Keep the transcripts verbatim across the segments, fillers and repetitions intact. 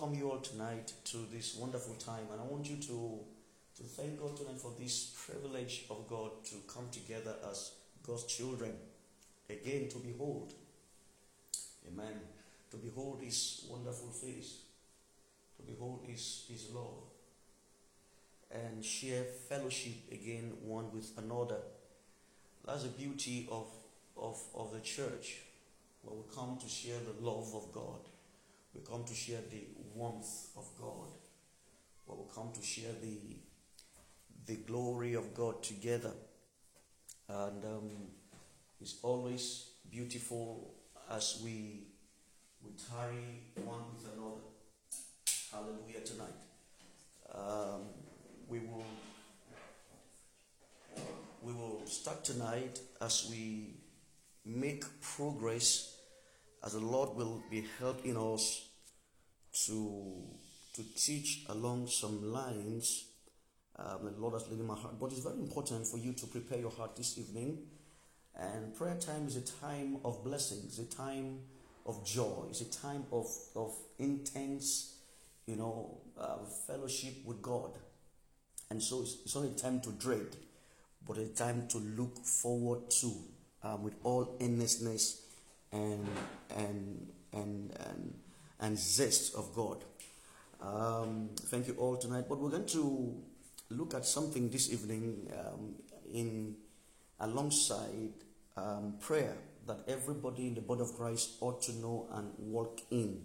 welcome you all tonight to this wonderful time, and I want you to, to thank God tonight for this privilege of God to come together as God's children again to behold, amen, to behold His wonderful face, to behold His, His love, and share fellowship again one with another. That's the beauty of, of, of the church, where we come to share the love of God. We come to share the warmth of God. Well, we come to share the the glory of God together. And um, it's always beautiful as we, we tarry one with another. Hallelujah tonight. Um, we will we will start tonight as we make progress, as the Lord will be helping us to, to teach along some lines. Um, the Lord has laid in my heart. But it's very important for you to prepare your heart this evening. And prayer time is a time of blessing. It's a time of joy. It's a time of, of intense, you know, uh, fellowship with God. And so it's, it's not a time to dread, but a time to look forward to um, with all earnestness and and and and and zest of God. Um, thank you all tonight. But we're going to look at something this evening um, in alongside um, prayer that everybody in the body of Christ ought to know and walk in.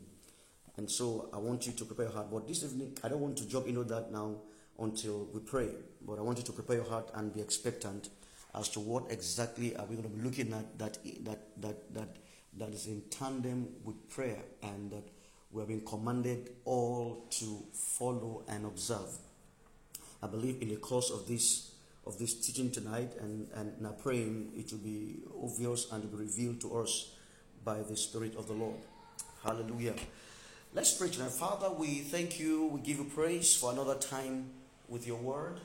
And so I want you to prepare your heart. But this evening, I don't want to jump into that now until we pray. But I want you to prepare your heart and be expectant as to what exactly are we going to be looking at that that that that. that is in tandem with prayer, and that we have been commanded all to follow and observe. I believe in the course of this of this teaching tonight and, and now praying, it will be obvious and will be revealed to us by the Spirit of the Lord. Hallelujah. Let's pray tonight. Father, we thank you, we give you praise for another time with your word.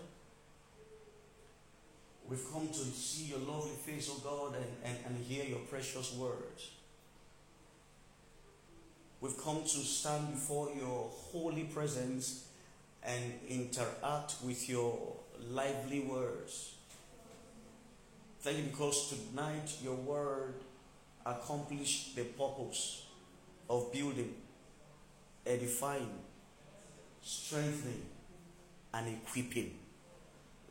We've come to see your lovely face, oh God, and, and, and hear your precious words. We've come to stand before your holy presence and interact with your lively words. Thank you because tonight your word accomplished the purpose of building, edifying, strengthening, and equipping.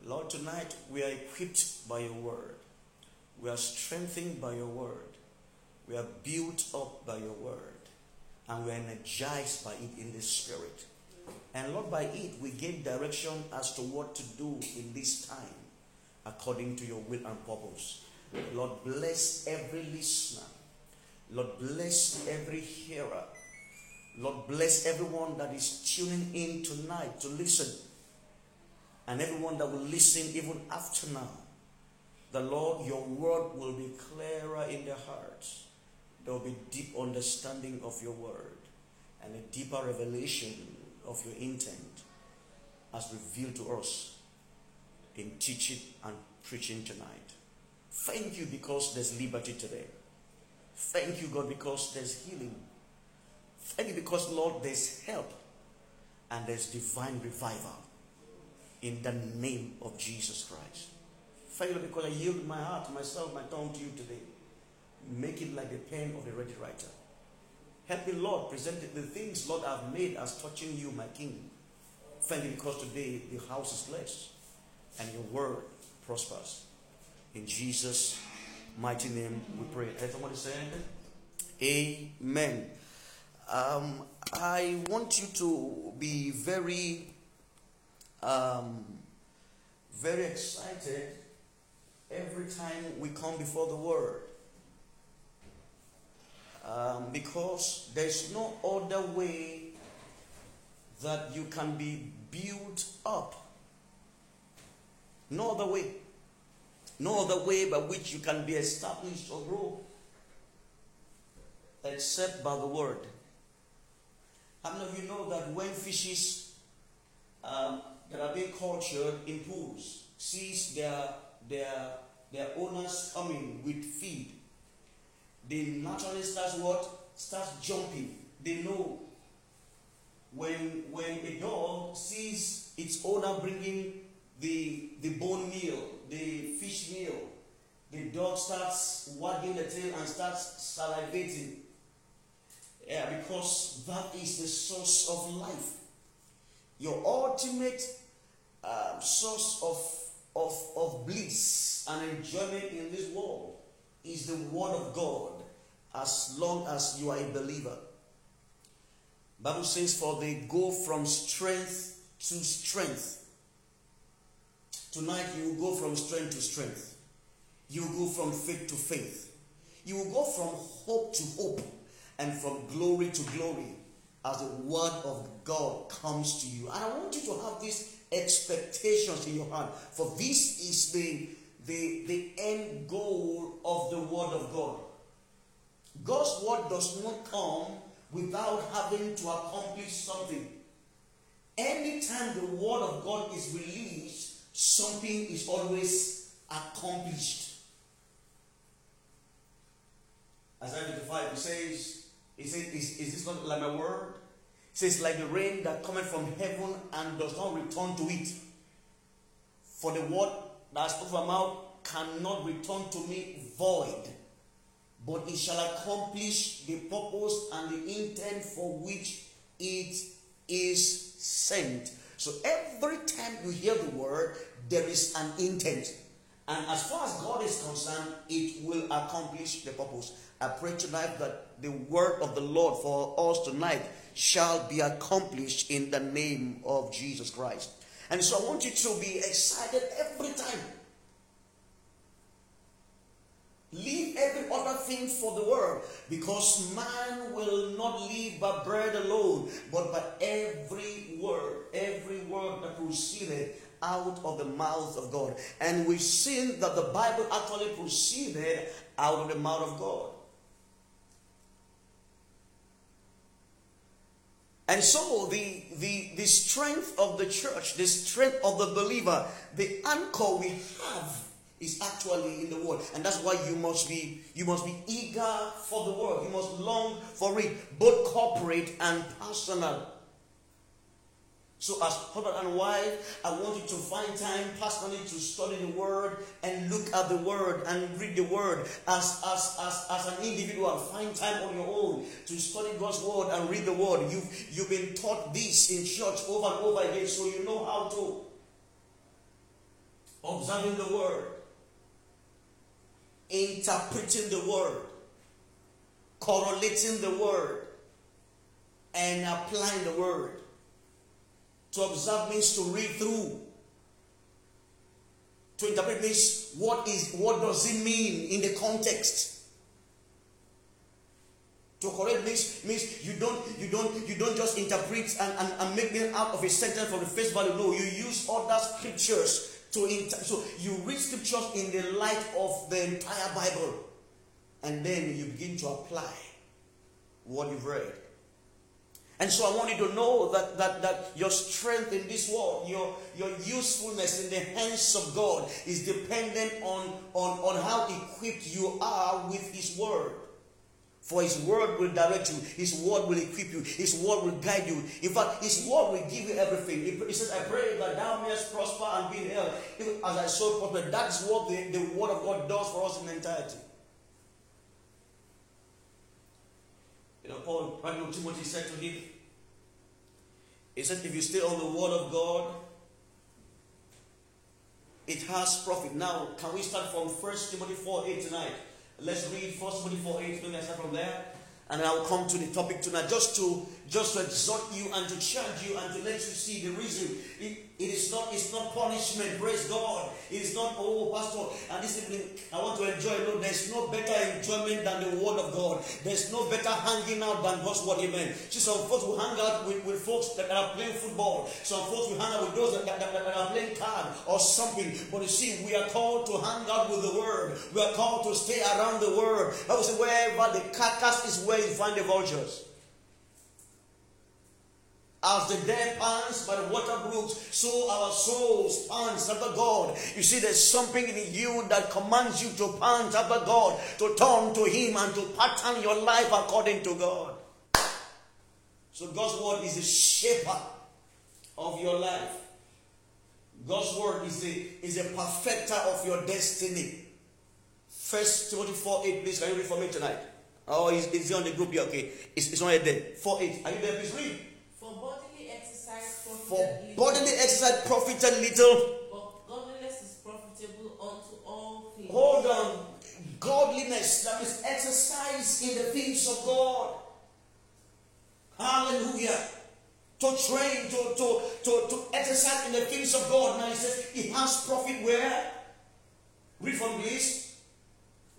Lord, tonight we are equipped by your word. We are strengthened by your word. We are built up by your word. And we are energized by it in the spirit. And Lord, by it we gain direction as to what to do in this time according to your will and purpose. Lord, bless every listener. Lord, bless every hearer. Lord, bless everyone that is tuning in tonight to listen. And everyone that will listen even after now. The Lord, your word will be clearer in their hearts. There will be deep understanding of your word and a deeper revelation of your intent as revealed to us in teaching and preaching tonight. Thank you because there's liberty today. Thank you, God, because there's healing. Thank you because, Lord, there's help and there's divine revival. In the name of Jesus Christ. Thank you because I yield my heart, myself, my tongue to you today. Make it like the pen of the ready writer. Help me, Lord, present the things, Lord, I've made as touching you, my King. Thank you because today the house is blessed and your word prospers. In Jesus' mighty name we pray. Let somebody say amen. Amen. Um, I want you to be very... Um, very excited every time we come before the Word, um, because there's no other way that you can be built up. No other way, no other way by which you can be established or grow, except by the Word. How many of you know that when fishes um, that are being cultured in pools sees their their their owners coming with feed, they naturally starts what starts jumping. They know when when a dog sees its owner bringing the the bone meal, the fish meal, the dog starts wagging the tail and starts salivating. Yeah, because that is the source of life. Your ultimate um, source of of of bliss and enjoyment in this world is the Word of God, as long as you are a believer. Bible says, for they go from strength to strength. Tonight you will go from strength to strength. You will go from faith to faith. You will go from hope to hope and from glory to glory as the Word of God comes to you. And I want you to have these expectations in your heart, for this is the, the, the end goal of the Word of God. God's Word does not come without having to accomplish something. Anytime the Word of God is released, something is always accomplished. Isaiah fifty-five, it says, it says is, is this not like my word? It says, like the rain that cometh from heaven and does not return to it. For the word that I spoke from my mouth cannot return to me void, but it shall accomplish the purpose and the intent for which it is sent. So every time you hear the word, there is an intent. And as far as God is concerned, it will accomplish the purpose. I pray tonight that the word of the Lord for us tonight shall be accomplished in the name of Jesus Christ. And so I want you to be excited every time. Leave every other thing for the world, because man will not live by bread alone, but by every word, every word that proceeded out of the mouth of God. And we've seen that the Bible actually proceeded out of the mouth of God. And so the, the, the strength of the church, the strength of the believer, the anchor we have is actually in the Word. And that's why you must be you must be eager for the Word. You must long for it, both corporate and personal. So as husband and wife, I want you to find time personally to study the Word and look at the Word and read the Word. As, as, as, as an individual, find time on your own to study God's Word and read the Word. You've, you've been taught this in church over and over again, so you know how to. Observing the Word, interpreting the Word, correlating the Word, and applying the Word. To observe means to read through. To interpret means what is what does it mean in the context. To correct means means you don't you don't you don't just interpret and, and, and make them out of a sentence from the face value. No, you use other scriptures to inter- so you read scriptures in the light of the entire Bible, and then you begin to apply what you've read. And so I want you to know that, that, that your strength in this world, your, your usefulness in the hands of God is dependent on, on, on how equipped you are with His Word. For His Word will direct you. His Word will equip you. His Word will guide you. In fact, His Word will give you everything. It says, I pray that thou mayest prosper and be in health, even as I so prosper. That's what the, the Word of God does for us in entirety. You know, Paul, Paul Timothy said to him, he said, if you stay on the Word of God, it has profit. Now, can we start from First Timothy four eight tonight? Let's read First Timothy four eight, let's start from there. And I will come to the topic tonight, just to just to exhort you and to charge you and to let you see the reason. It, it is not it's not punishment, praise God. It is not, oh, pastor, and this evening I want to enjoy. No, there's no better enjoyment than the Word of God. There's no better hanging out than God's Word, amen. See, some folks will hang out with, with folks that are playing football. Some folks will hang out with those that, that, that, that are playing card or something. But you see, we are called to hang out with the Word. We are called to stay around the Word. I will say, wherever the carcass is, where you find the vultures. As the dead pants by the water brooks, so our souls pants after God. You see, there's something in you that commands you to pant after God, to turn to Him and to pattern your life according to God. So God's word is a shaper of your life. God's word is a, is a perfecter of your destiny. First Timothy four eight, please, can you read for me tonight? Oh, is, is it on the group here? Okay. It's, it's not there. four eight. Are you there? Please read. For bodily exercise profited for little. For bodily exercise profited little. But godliness is profitable unto all things. Hold on. Godliness, that is exercise in the things of God. Hallelujah. To train, to, to, to, to exercise in the things of God. Now he says, it has profit where? Read from this.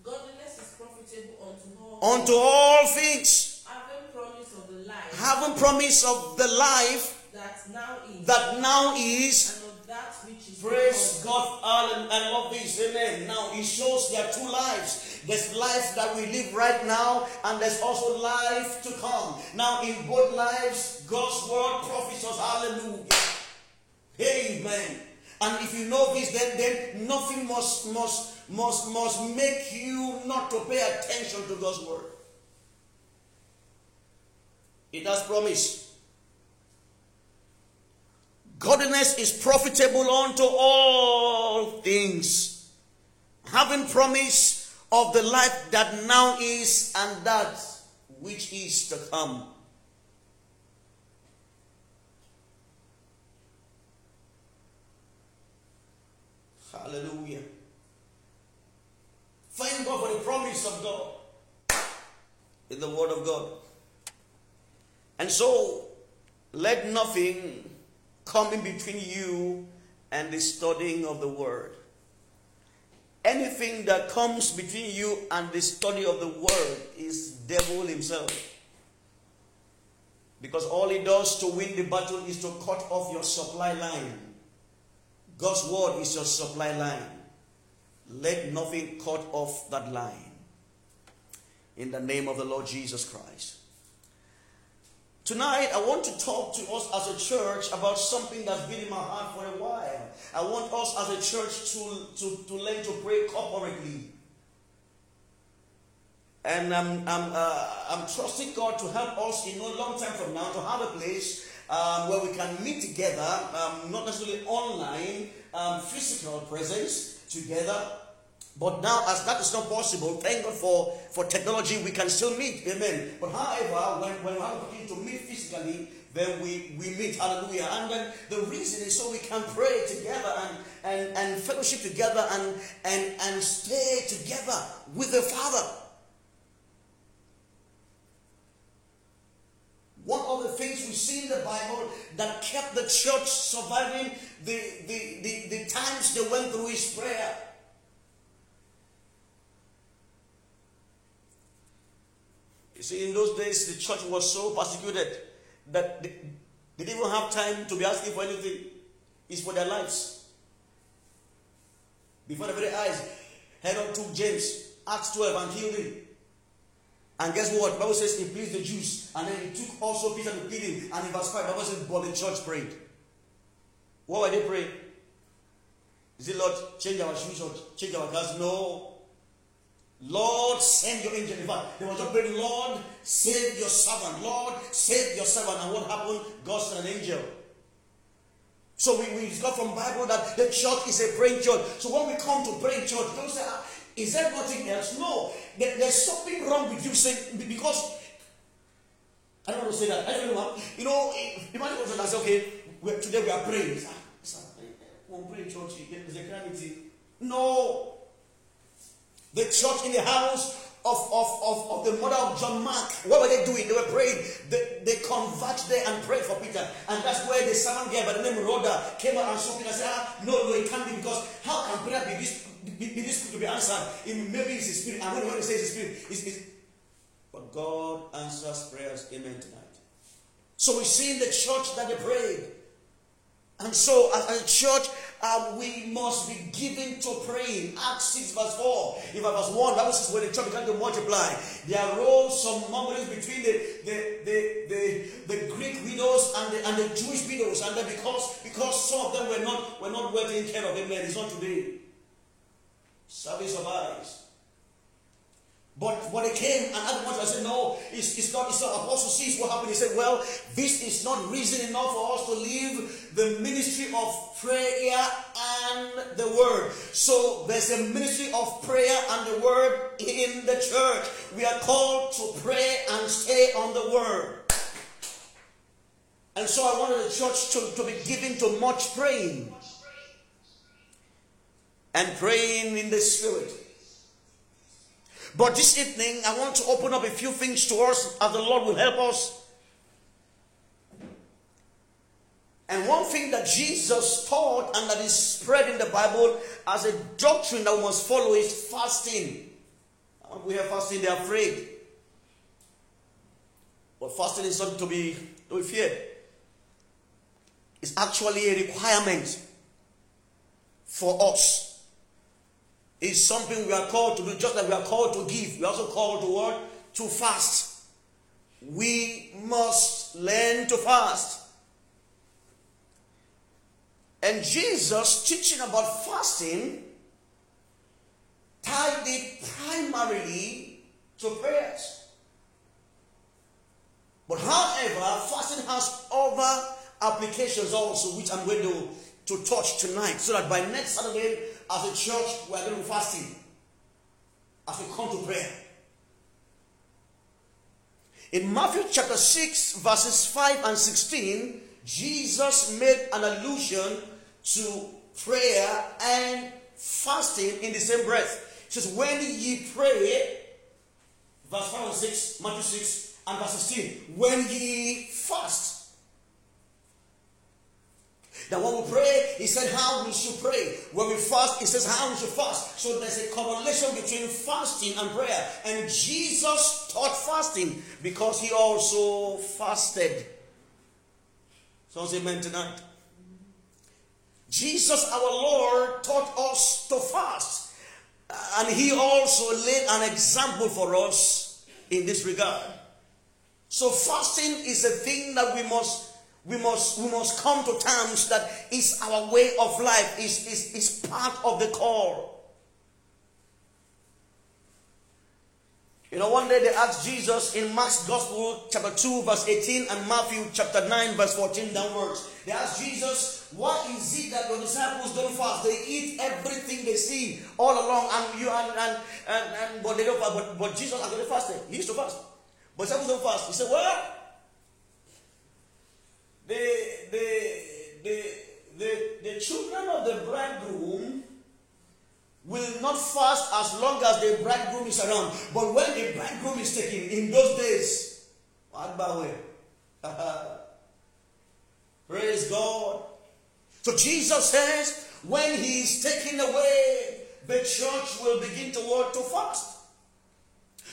Godliness is profitable unto all things. Unto all things. Having promise of the life. Having promise of the life. That now is. That now is. And of that which is. Praise God. I love this. Amen. Now he shows there are two lives. There's life that we live right now, and there's also life to come. Now, in both lives, God's word profits us. Hallelujah. Amen. And if you know this, then, then nothing must, must, must, must make you not to pay attention to God's word. It has promised. Godliness is profitable unto all things. Having promised of the life that now is and that which is to come. Hallelujah. Thank God for the promise of God in the word of God. And so, let nothing come in between you and the studying of the word. Anything that comes between you and the study of the word is devil himself. Because all he does to win the battle is to cut off your supply line. God's word is your supply line. Let nothing cut off that line. In the name of the Lord Jesus Christ. Tonight, I want to talk to us as a church about something that's been in my heart for a while. I want us as a church to, to, to learn to pray corporately. And I'm, I'm, uh, I'm trusting God to help us in a long time from now to have a place um, where we can meet together, um, not necessarily online, um, physical presence together. But now, as that is not possible, thank God for, for technology, we can still meet. Amen. But however, when, when we are looking to meet physically, then we, we meet. Hallelujah. And then the reason is so we can pray together and, and, and fellowship together and, and, and stay together with the Father. One of the things we see in the Bible that kept the church surviving the, the, the, the times they went through is prayer. You see, in those days, the church was so persecuted that they, they didn't even have time to be asking for anything. It's for their lives. Before their very eyes, Herod took James, Acts twelve, and killed him. And guess what? The Bible says he pleased the Jews. And then he took also Peter to kill him. And in verse five, the Bible says, but the church prayed. What were they praying? Is it, Lord, change our shoes or change our clothes? No. Lord, send your angel. In fact, they were just praying, Lord, save your servant. Lord, save your servant. And what happened? God sent an angel. So we, we got from the Bible that the church is a praying church. So when we come to praying church, don't say, is there nothing else? No. There, there's something wrong with you saying, because, I don't want to say that. I don't know. You know, imagine what I say, okay, we're, today we are praying. We'll pray in church. There's a calamity. No. The church in the house of, of, of, of the mother of John Mark. What were they doing? They were praying. They, they converged there and prayed for Peter. And that's where the servant girl by the name of Rhoda came out and saw Peter and said, ah, no, no, it can't be, because how can prayer be this be, be this quick to be answered? It, maybe it's his spirit. And when he says his spirit, it's, it's. But God answers prayers. Amen tonight. So we see in the church that they prayed. And so, as a church, uh, we must be given to praying. Acts six verse four. Even verse one, that was when the church began to multiply. There arose some murmurings between the, the, the, the, the Greek widows and the, and the Jewish widows. And because, because some of them were not, were not well taken care of. Amen. It's not today. Service of eyes. But when it came and other ones, I said, no, it's, it's not, it's not. Apostle sees what happened. He said, well, this is not reason enough for us to leave the ministry of prayer and the word. So there's a ministry of prayer and the word in the church. We are called to pray and stay on the word. And so I wanted the church to, to be given to much praying. And praying in the Spirit. But this evening, I want to open up a few things to us as the Lord will help us. And one thing that Jesus taught and that is spread in the Bible as a doctrine that we must follow is fasting. When we have fasting, they are afraid. But fasting is something to be, to be feared. It's actually a requirement for us. Is something we are called to do, just like we are called to give. We are also called to what? To fast. We must learn to fast. And Jesus, teaching about fasting, tied it primarily to prayers. But however, fasting has other applications also, which I'm going to, to touch tonight, so that by next Saturday, as a church, we are going to be fasting as we come to prayer. In Matthew chapter six, verses five and sixteen, Jesus made an allusion to prayer and fasting in the same breath. He says, when ye pray, verse five and six, Matthew six and verse sixteen, when ye fast. That when we pray, he said how we should pray. When we fast, he says how we should fast. So there's a correlation between fasting and prayer. And Jesus taught fasting because he also fasted. So say amen tonight. Jesus our Lord taught us to fast. And he also laid an example for us in this regard. So fasting is a thing that we must We must, we must come to terms that it's our way of life, it's, it's, it's part of the call. You know, one day they asked Jesus in Mark's Gospel, chapter two, verse eighteen, and Matthew, chapter nine, verse fourteen, downwards. They asked Jesus, what is it that your disciples don't fast? They eat everything they see all along, and you and, and, and, and but they don't fast. But, but Jesus actually fasted. He used to fast. But disciples don't fast. He said, well, The, the, the, the, the children of the bridegroom will not fast as long as the bridegroom is around. But when the bridegroom is taken, in those days, praise God. So Jesus says, when he is taken away, the church will begin to work to fast.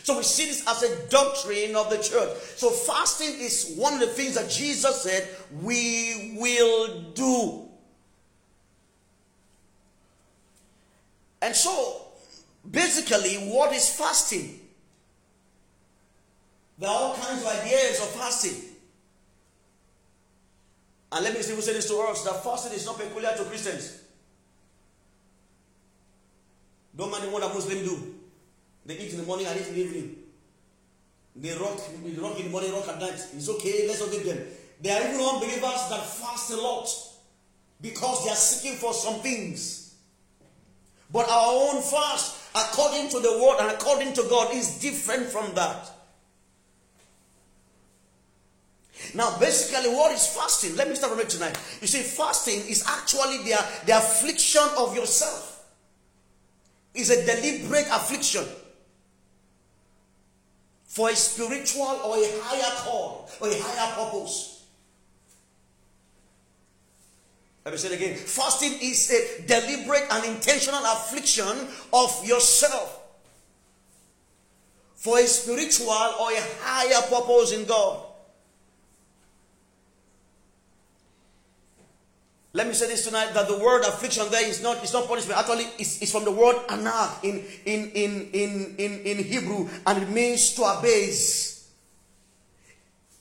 So we see this as a doctrine of the church. So fasting is one of the things that Jesus said we will do. And so, basically, what is fasting? There are all kinds of ideas of fasting. And let me simply say this to us, that fasting is not peculiar to Christians. Don't mind what a Muslim do. They eat in the morning and eat in the evening. They rock, they rock in the morning, rock at night. It's okay, let's not give them. There are even unbelievers that fast a lot because they are seeking for some things. But our own fast, according to the word and according to God, is different from that. Now, basically, what is fasting? Let me start from it tonight. You see, fasting is actually the, the affliction of yourself. It's a deliberate affliction for a spiritual or a higher call or a higher purpose. Let me say it again. Fasting is a deliberate and intentional affliction of yourself for a spiritual or a higher purpose in God. Let me say this tonight, that the word affliction there is not, it's not punishment. Actually, it's, it's from the word anag in, in, in, in, in, in Hebrew, and it means to abase.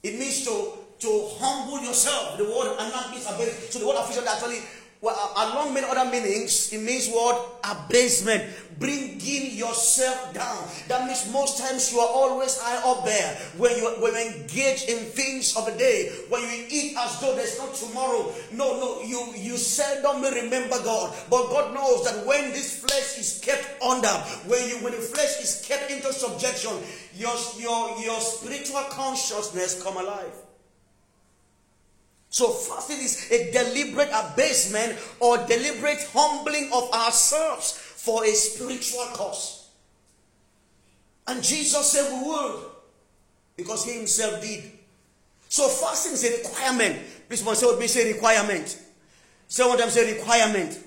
It means to, to humble yourself. The word anag means abase. So the word affliction actually well, along many other meanings, it means what? Abasement. Bringing yourself down. That means most times you are always high up there. When you, when you engage in things of the day, when you eat as though there's not tomorrow. No, no, you, you seldom remember God. But God knows that when this flesh is kept under, when you when the flesh is kept into subjection, your, your, your spiritual consciousness come alive. So fasting is a deliberate abasement or deliberate humbling of ourselves for a spiritual cause. And Jesus said we would, because he himself did. So fasting is a requirement. Please say with me, say requirement. Say one time, say requirement.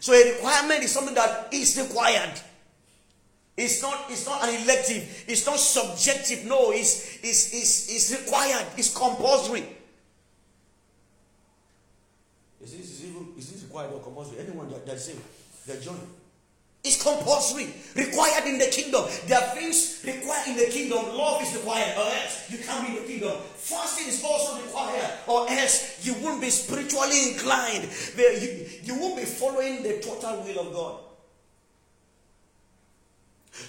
So a requirement is something that is required. It's not, it's not an elective. It's not subjective. No, it's, it's, it's, it's required. It's compulsory. Is this, is, even, is this required or compulsory? Anyone that, that's saved, they're joining. It's compulsory. Required in the kingdom. There are things required in the kingdom. Love is required, or else you can't be in the kingdom. Fasting is also required, or else you won't be spiritually inclined. You, you won't be following the total will of God.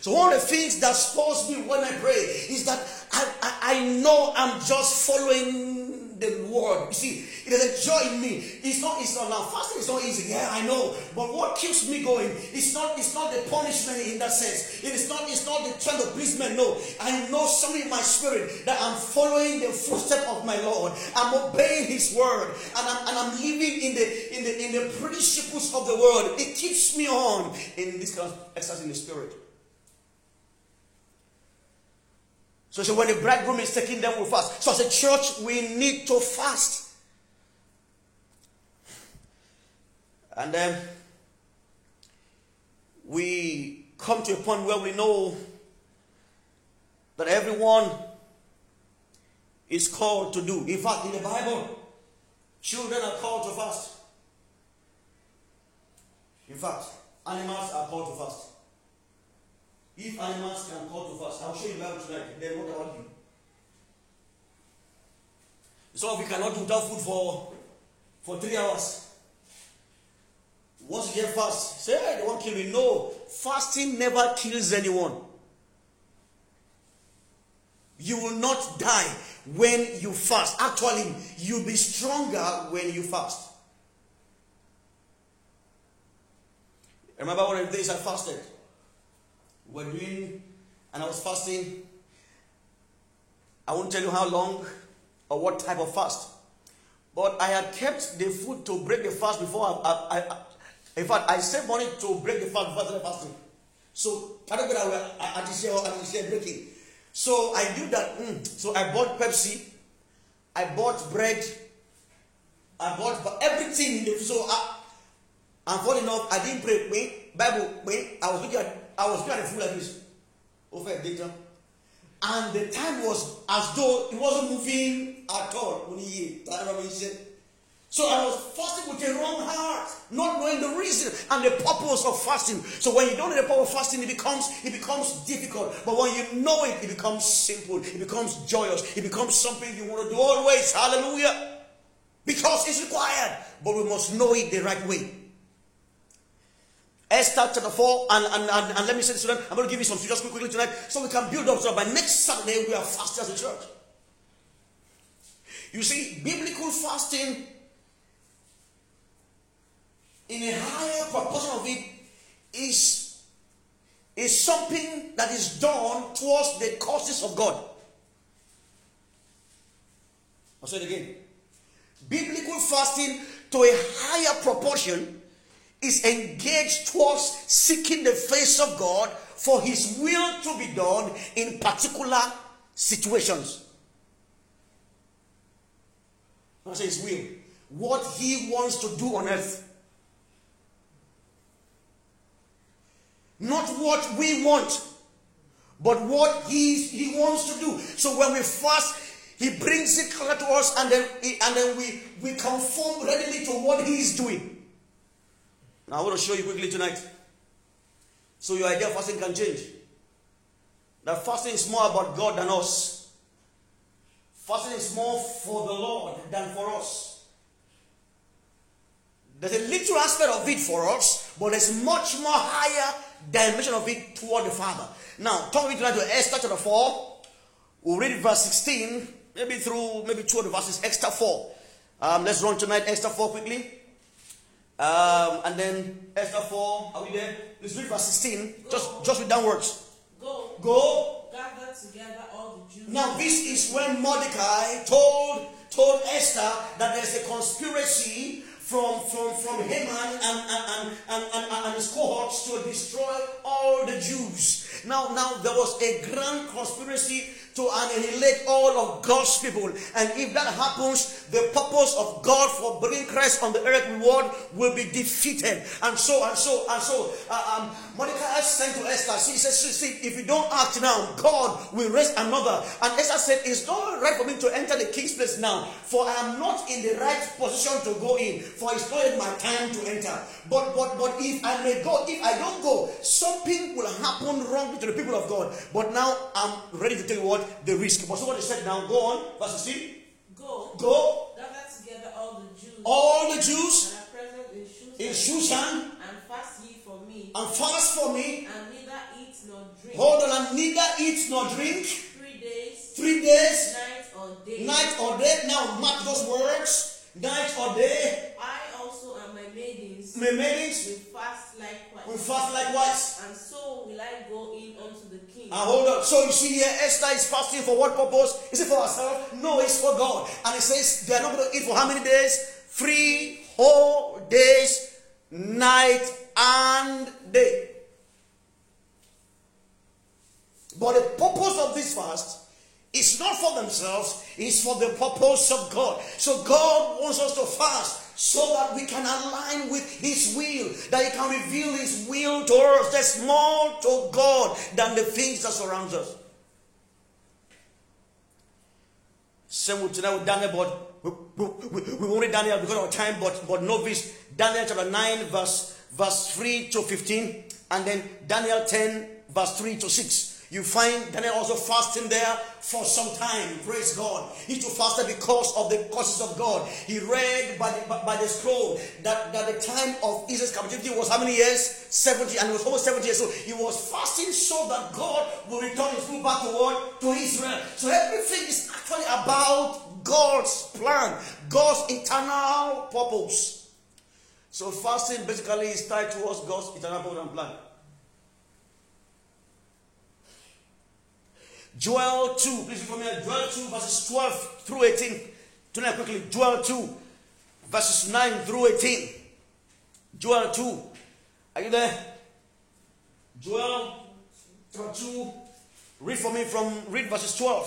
So one of the things that spurs me when I pray is that I, I, I know I'm just following the word. You see, it is a joy in me. It's not, it's not now. Fasting is not easy. Yeah, I know. But what keeps me going? It's not, it's not the punishment in that sense. It is not, it's not the trying to please men. No, I know something in my spirit that I'm following the footstep of my Lord. I'm obeying His word, and I'm, and I'm living in the in the in the principles of the word. It keeps me on in this kind of exercise in the spirit. So, so when the bridegroom is taking them, we fast. So as a church, we need to fast. And then um, we come to a point where we know that everyone is called to do. In fact, in the Bible, children are called to fast. In fact, animals are called to fast. If animals can call to fast, I'll show you the Bible tonight. Then what about you? So we cannot do without food for, for three hours. Once you get fast, say, hey, they won't kill me. No, fasting never kills anyone. You will not die when you fast. Actually, you'll be stronger when you fast. Remember one of the days I fasted? We're doing, and I was fasting. I won't tell you how long or what type of fast, but I had kept the food to break the fast before. I, I, I in fact, I saved money to break the fast before I started fasting. So I don't get aware. I just share, I just share breaking. So I do that. Mm. So I bought Pepsi, I bought bread, I bought everything. So I, and funny enough, I didn't pray. When Bible, when I was looking at. I was kind of full like this over a data, and the time was as though it wasn't moving at all. So I was fasting with a wrong heart, not knowing the reason and the purpose of fasting. So when you don't know the purpose of fasting, it becomes it becomes difficult. But when you know it, it becomes simple. It becomes joyous. It becomes something you want to do always. Hallelujah! Because it's required, but we must know it the right way. Esther chapter four, and, and, and, and let me say this to them. I'm going to give you some scriptures quickly tonight so we can build up so by next Saturday we are fasting as a church. You see, biblical fasting, in a higher proportion of it, is, is something that is done towards the causes of God. I'll say it again. Biblical fasting, to a higher proportion, is engaged towards seeking the face of God for His will to be done in particular situations. I say His will. What He wants to do on earth. Not what we want, but what He, he wants to do. So when we fast, He brings it clear to us, and then, and then we, we conform readily to what He is doing. Now, I want to show you quickly tonight, so your idea of fasting can change. That fasting is more about God than us. Fasting is more for the Lord than for us. There's a little aspect of it for us, but there's much more higher dimension of it toward the Father. Now, turn with me tonight to Esther chapter four. We'll read verse sixteen, maybe through maybe two of the verses, Esther four. Um, let's run tonight Esther four quickly. Um, and then Esther four, are we there? Let's read verse sixteen, go. just just read downwards. Go. Go. Gather together all the Jews. Now this is when Mordecai told told Esther that there's a conspiracy from from from Haman and and, and, and and his cohorts to destroy all the Jews. Now now there was a grand conspiracy to annihilate all of God's people, and if that happens, the purpose of God for bringing Christ on the earth world will be defeated. And so and so and so, uh, um, Mordecai sent to Esther. She says, "See, if you don't act now, God will raise another." And Esther said, "It's not right for me to enter the king's place now, for I am not in the right position to go in. For it's not my time to enter. But but but if I may go, if I don't go, something will happen wrongly to the people of God. But now I'm ready to tell you what." The risk. But so what they said now, go on, verse sixteen. Go. Go. Gather together all the Jews. All the Jews. And are present in Shushan. In Shushan. And fast ye for me. And fast for me. And neither eat nor drink. Hold on, and neither eat nor drink. Three days. Three days. Night or day. Night or day. Now mark those words. Night or day. I also am my maidens. My maidens. We fast likewise. We fast likewise. And so will I go in unto the king. And hold on. So you see here, Esther is fasting for what purpose? Is it for herself? No, it's for God. And it says they are not going to eat for how many days? Three whole days, night and day. But the purpose of this fast, it's not for themselves, it's for the purpose of God. So God wants us to fast so that we can align with His will, that He can reveal His will to us. There's more to God than the things that surround us. Same with tonight with Daniel, but we, we, we only Daniel because of our time, but, but novice. Daniel chapter nine, verse, verse three to fifteen, and then Daniel ten, verse three to six. You find Daniel also fasting there for some time. Praise God. He too fasted because of the causes of God. He read by the, by, by the scroll that, that the time of Israel's captivity was how many years? seventy. And it was almost seventy years. So he was fasting so that God will return his people back to what? To Israel. So everything is actually about God's plan, God's internal purpose. So fasting basically is tied towards God's internal purpose and plan. Joel two, please read from here. Joel two, verses twelve through eighteen. Tonight, quickly. Joel two, verses nine through eighteen. Joel two. Are you there? Joel two. Read for me from, read verses twelve.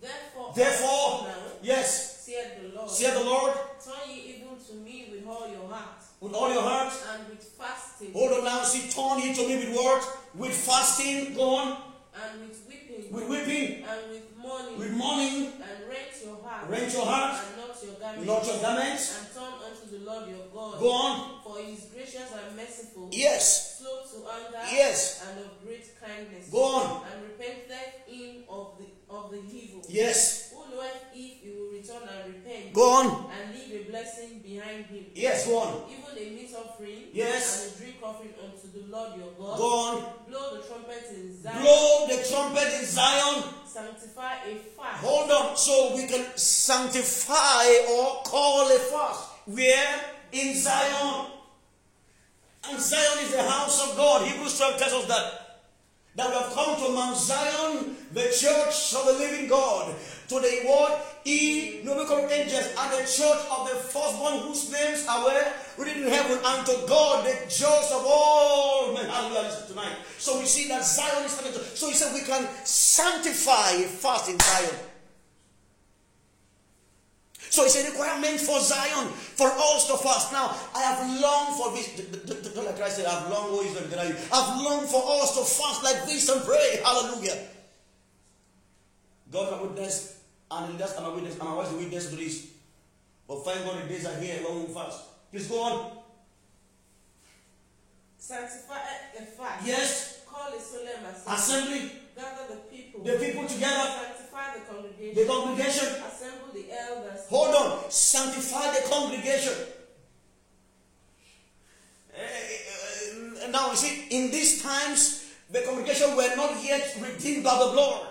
Therefore, Therefore now, yes, saith the Lord, saith the Lord, turn ye even to me with all your heart. With all your heart. And with fasting. Hold on now, see, turn ye to me with what? With fasting. Go on. And with weeping, with weeping, and with mourning, with mourning, and rent your heart, rent your heart, and not your garments, not your garments, and turn unto the Lord your God. Go on, for He is gracious and merciful. Yes, slow to anger. Yes, and of great kindness. Go on, and repenteth him of the of the evil. Yes, who knoweth if he will return and repent? Go on, and leave a blessing behind him. Yes, go on. Even a meat offering. Yes, and a drink offering unto the Lord your God. Go on, blow the trumpet in Zion. Blow the trumpet in Zion. Sanctify a fast. Hold on. So we can sanctify or call a fast. Where? In Zion. And Zion is the house of God. Hebrews twelve tells us that. That we have come to Mount Zion, the church of the living God. To the word, E, numerical angels, and the church of the firstborn whose names are where? Written in heaven, and to God, the judge of all men. Hallelujah, listen tonight. So we see that Zion is coming to. So he said we can sanctify a fast in Zion. So it's a requirement for Zion, for us to fast. Now, I have longed for this. Don't like Christ said, I have longed, oh, he's not going to you. I've longed for us to fast like this and pray. Hallelujah. God, my witness, and leaders are my witness, and my wife is a witness to this. But thank God the days are here when we fast. Please go on. Sanctify a fast. Yes. Call a solemn assembly. Assembly. Gather the people. The people together. Sanctify the congregation. The congregation. Assemble the elders. Hold on. Sanctify the congregation. The congregation were not yet redeemed by the Lord.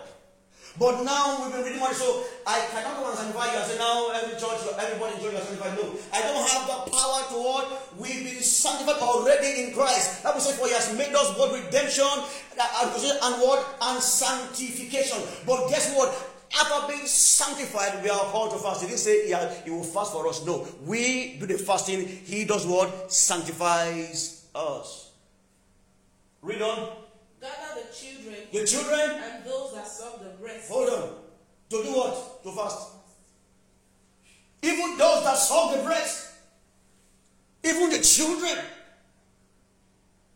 But now we've been reading more, so I cannot go and sanctify you and say, now every church, everybody in church is sanctified. No, I don't have that power to what? We've been sanctified already in Christ. That was said, for He has made us both redemption and what? And sanctification. But guess what? After being sanctified, we are called to fast. He didn't say he, had, he will fast for us. No, we do the fasting. He does what? Sanctifies us. Read on. Gather the children. The children. And those that serve the breast. Hold on. To do what? To fast. Even those that serve the breast. Even the children.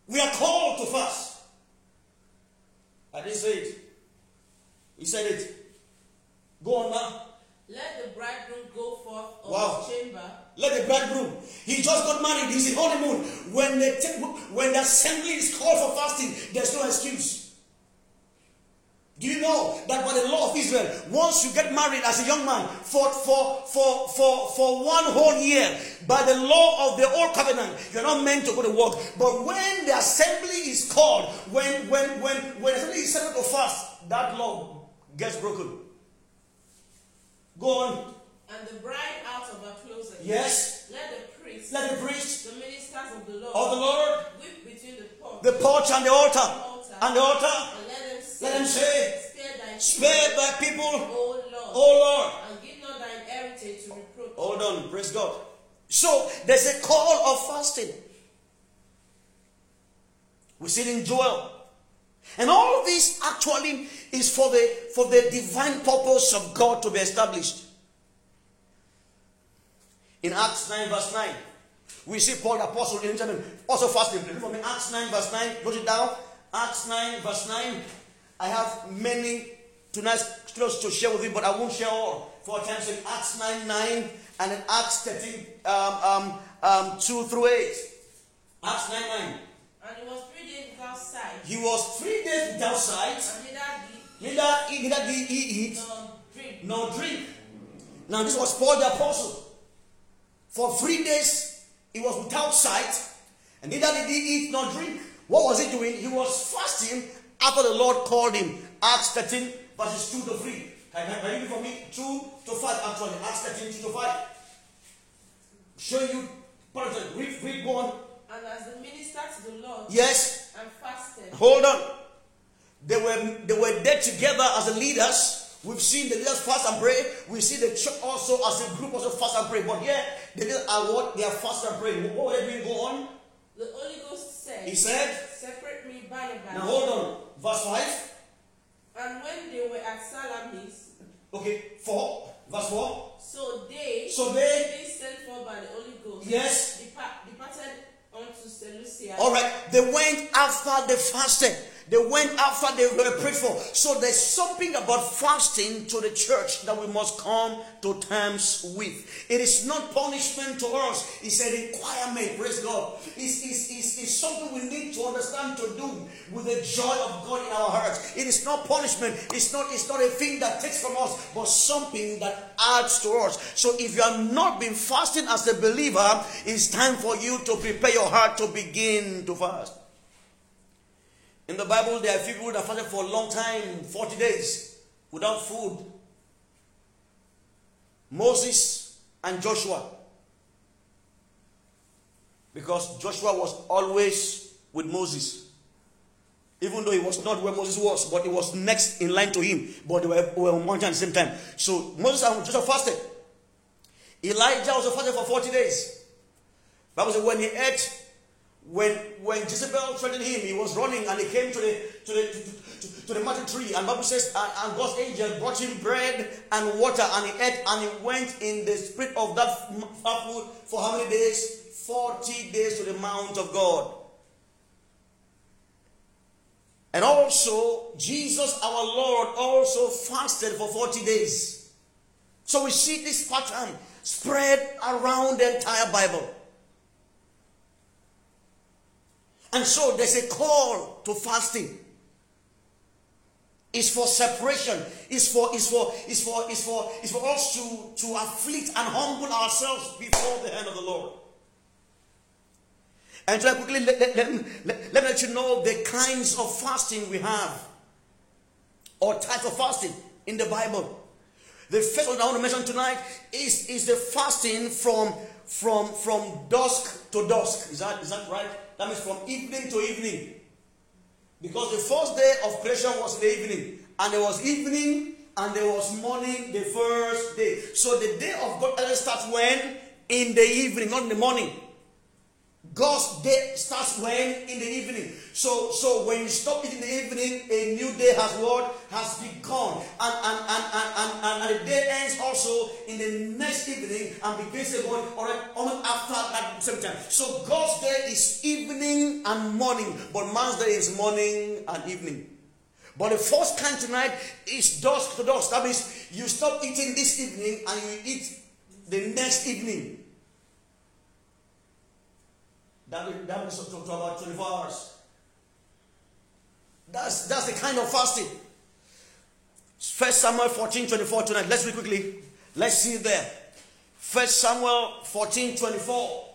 We are called to fast. I didn't say it. He said it. Go on now. Let the bridegroom go forth of wow. his chamber. Let the bridegroom. He just got married. He's in honeymoon. When the te- when the assembly is called for fasting, there's no excuse. Do you know that by the law of Israel, once you get married as a young man for for for for, for one whole year, by the law of the old covenant, you're not meant to go to work. But when the assembly is called, when when when when the assembly is set up to fast, that law gets broken. Go on. And the bride out of her closet. Yes. Let the priest. Let the priest. The ministers of the Lord. Of the Lord. Weep between the porch. The porch and the altar. altar. And the altar. And let them say. Let them say. Spare thy people. Spare thy people. O Lord. O Lord. And give not thine heritage to reproach. Hold on. Praise God. So there's a call of fasting. We see it in Joel. And all of this actually is for the for the divine purpose of God to be established. In Acts nine verse nine, we see Paul the apostle in Jerusalem also fasting. From Acts nine verse nine, note it down. Acts nine verse nine. I have many tonight's clothes to share with you, but I won't share all for a time. So in Acts nine nine and in Acts thirteen um, um, um, two through eight. Acts nine nine. And it was three days without sight. He was three days without sight. Neither did he eat, nor drink. drink. Now this was Paul the apostle. For three days he was without sight, and neither did he eat nor drink. What was he doing? He was fasting after the Lord called him. Acts thirteen verses two to three. Can you read for me? Two to five actually. Acts thirteen two to five. Show you. Read, read one. And as the minister to the Lord, yes, and fasted. Hold on. They were they were there together as the leaders. We've seen the leaders fast and pray. We see the church also as a group also fast and pray. But yeah, they are what they are fast and pray. What were they doing? Go on. The Holy Ghost said. He said, "Separate me, Barnabas." Now hold on. Verse five. And when they were at Salamis. Okay. Four. Verse four. So they. So they. Being sent for by the Holy Ghost. Yes. Depart, departed. All right, they went after the fasting. They went after they were prayed for. So there's something about fasting to the church that we must come to terms with. It is not punishment to us. It's an requirement. Praise God. It's, it's, it's, it's something we need to understand to do with the joy of God in our hearts. It is not punishment. It's not, it's not a thing that takes from us, but something that adds to us. So if you have not been fasting as a believer, it's time for you to prepare your heart to begin to fast. In the Bible, there are people that fasted for a long time, forty days, without food. Moses and Joshua. Because Joshua was always with Moses. Even though he was not where Moses was, but he was next in line to him. But they were, were on mountain at the same time. So Moses and Joshua fasted. Elijah also fasted for forty days. Bible says when he ate, When when Jezebel threatened him, he was running and he came to the to the to, to, to the mountain tree. And Bible says, and, and God's angel brought him bread and water, and he ate, and he went in the spirit of that food for how many days? Forty days to the mount of God. And also Jesus our Lord also fasted for forty days. So we see this pattern spread around the entire Bible. And so there's a call to fasting. It's for separation. It's for it's for it's for it's for it's for us to, to afflict and humble ourselves before the hand of the Lord. And so I quickly let, let, let, let, let, let you know the kinds of fasting we have, or types of fasting in the Bible. The first one I want to mention tonight is, is the fasting from, from, from dusk to dusk. Is that, is that right? That means from evening to evening. Because the first day of creation was the evening. And there was evening and there was morning the first day. So the day of God starts when? In the evening, not in the morning. God's day starts when? In the evening. So, so when you stop it in the evening, a new day has what? Has begun. And, and, and, and, and, and, and the day ends also in the next evening and begins again or on after that same time. So God's day is evening and morning, but man's day is morning and evening. But the first kind tonight is dusk to dusk. That means you stop eating this evening and you eat the next evening. That will, that will to, to about twenty-four hours. That's, that's the kind of fasting. First Samuel fourteen twenty-four tonight. Let's read quickly. Let's see there. First Samuel fourteen twenty-four.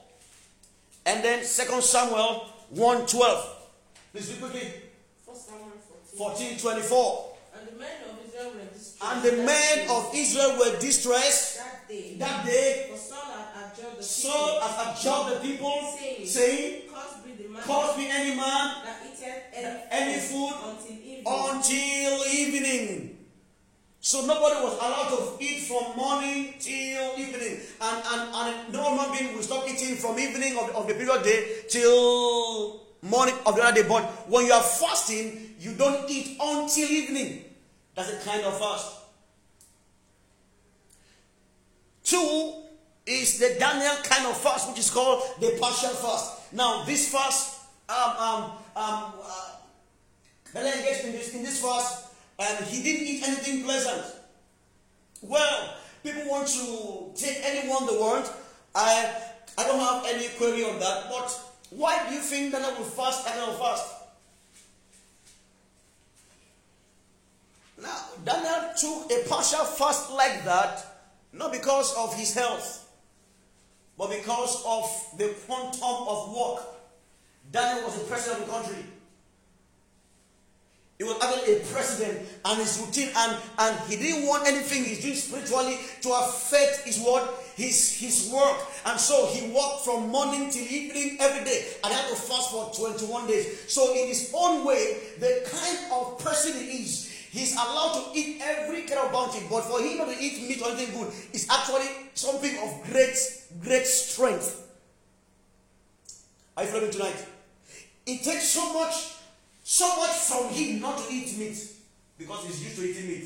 And then Second Samuel one twelve. Let's read quickly. First Samuel fourteen twenty-four. And the men of Israel were distressed. And the men of Israel were distressed. That day. That day. Saul hath adjured the people, saying, saying curse be any man that eateth any food until evening. until evening. So nobody was allowed to eat from morning till evening. And, and, and no human being will stop eating from evening of, of the previous day till morning of the other day. But when you are fasting, you don't eat until evening. That's a kind of fast. Two is the Daniel kind of fast, which is called the partial fast. Now, this fast, um, um, um, uh, Daniel engaged in this, in this fast, and he didn't eat anything pleasant. Well, people want to take anyone they want. I, I don't have any query on that, but why do you think Daniel will fast that kind of fast? Now, Daniel took a partial fast like that, not because of his health, but because of the quantum of work. Daniel was the president of the country. He was actually a president, and his routine, and, and he didn't want anything he's doing spiritually to affect his work, his, his work. And so he worked from morning till evening every day, and had to fast for twenty-one days. So in his own way, the kind of person he is, he's allowed to eat every kind of bounty, but for him not to eat meat or anything good is actually something of great, great strength. Are you following tonight? It takes so much, so much from him not to eat meat because he's used to eating meat.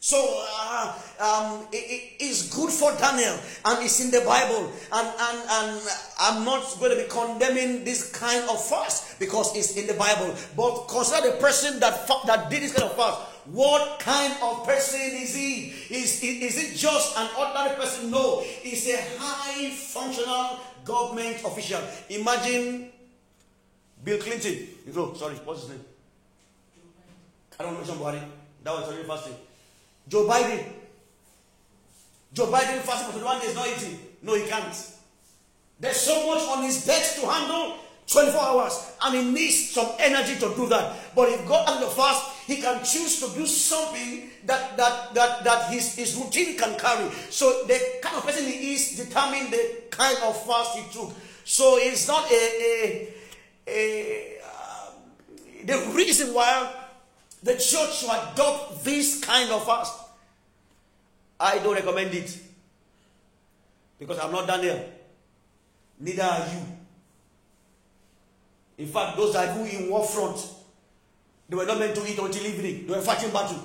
So uh, um, it, it's good for Daniel, and it's in the Bible, and, and, and I'm not going to be condemning this kind of fast because it's in the Bible. But consider the person that that did this kind of fast. What kind of person is he? Is, is, is it just an ordinary person? No, it's a high functional government official. Imagine Bill Clinton. No, sorry, what's his name? I don't know somebody. That was already fasting. Joe Biden. Joe Biden fasting for twenty-one days, not eating. No, he can't. There's so much on his desk to handle twenty-four hours, and he needs some energy to do that. But if God has the fast, he can choose to do something that that that that his, his routine can carry. So the kind of person he is determines the kind of fast he took. So it's not a, a, a uh, the reason why the church should adopt this kind of fast. I don't recommend it. Because I'm not Daniel. Neither are you. In fact, those that were in war front, they were not meant to eat until evening. They were fighting battle.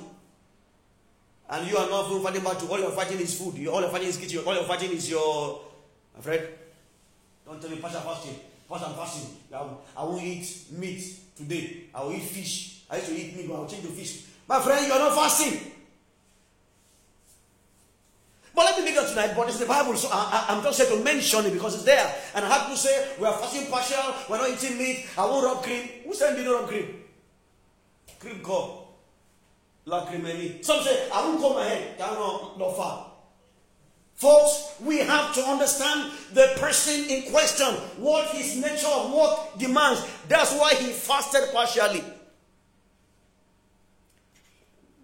And you are not fighting battle. All you're fighting is food. All you're fighting is kitchen. All you're fighting is your... My friend, don't tell me fast and fasting. Fast and fasting. I won't eat meat today. I will eat fish. I used to eat meat, but I will change to fish. My friend, you are not fasting. But let me make it tonight, but it's the Bible, so I, I, I'm just going to mention it because it's there. And I have to say, we are fasting partial, we are not eating meat, I won't rub cream. Who said you don't rub cream? Cream go. La cream and meat. Some say, I won't comb my hair. That's not far. Folks, we have to understand the person in question, what his nature of work demands. That's why he fasted partially.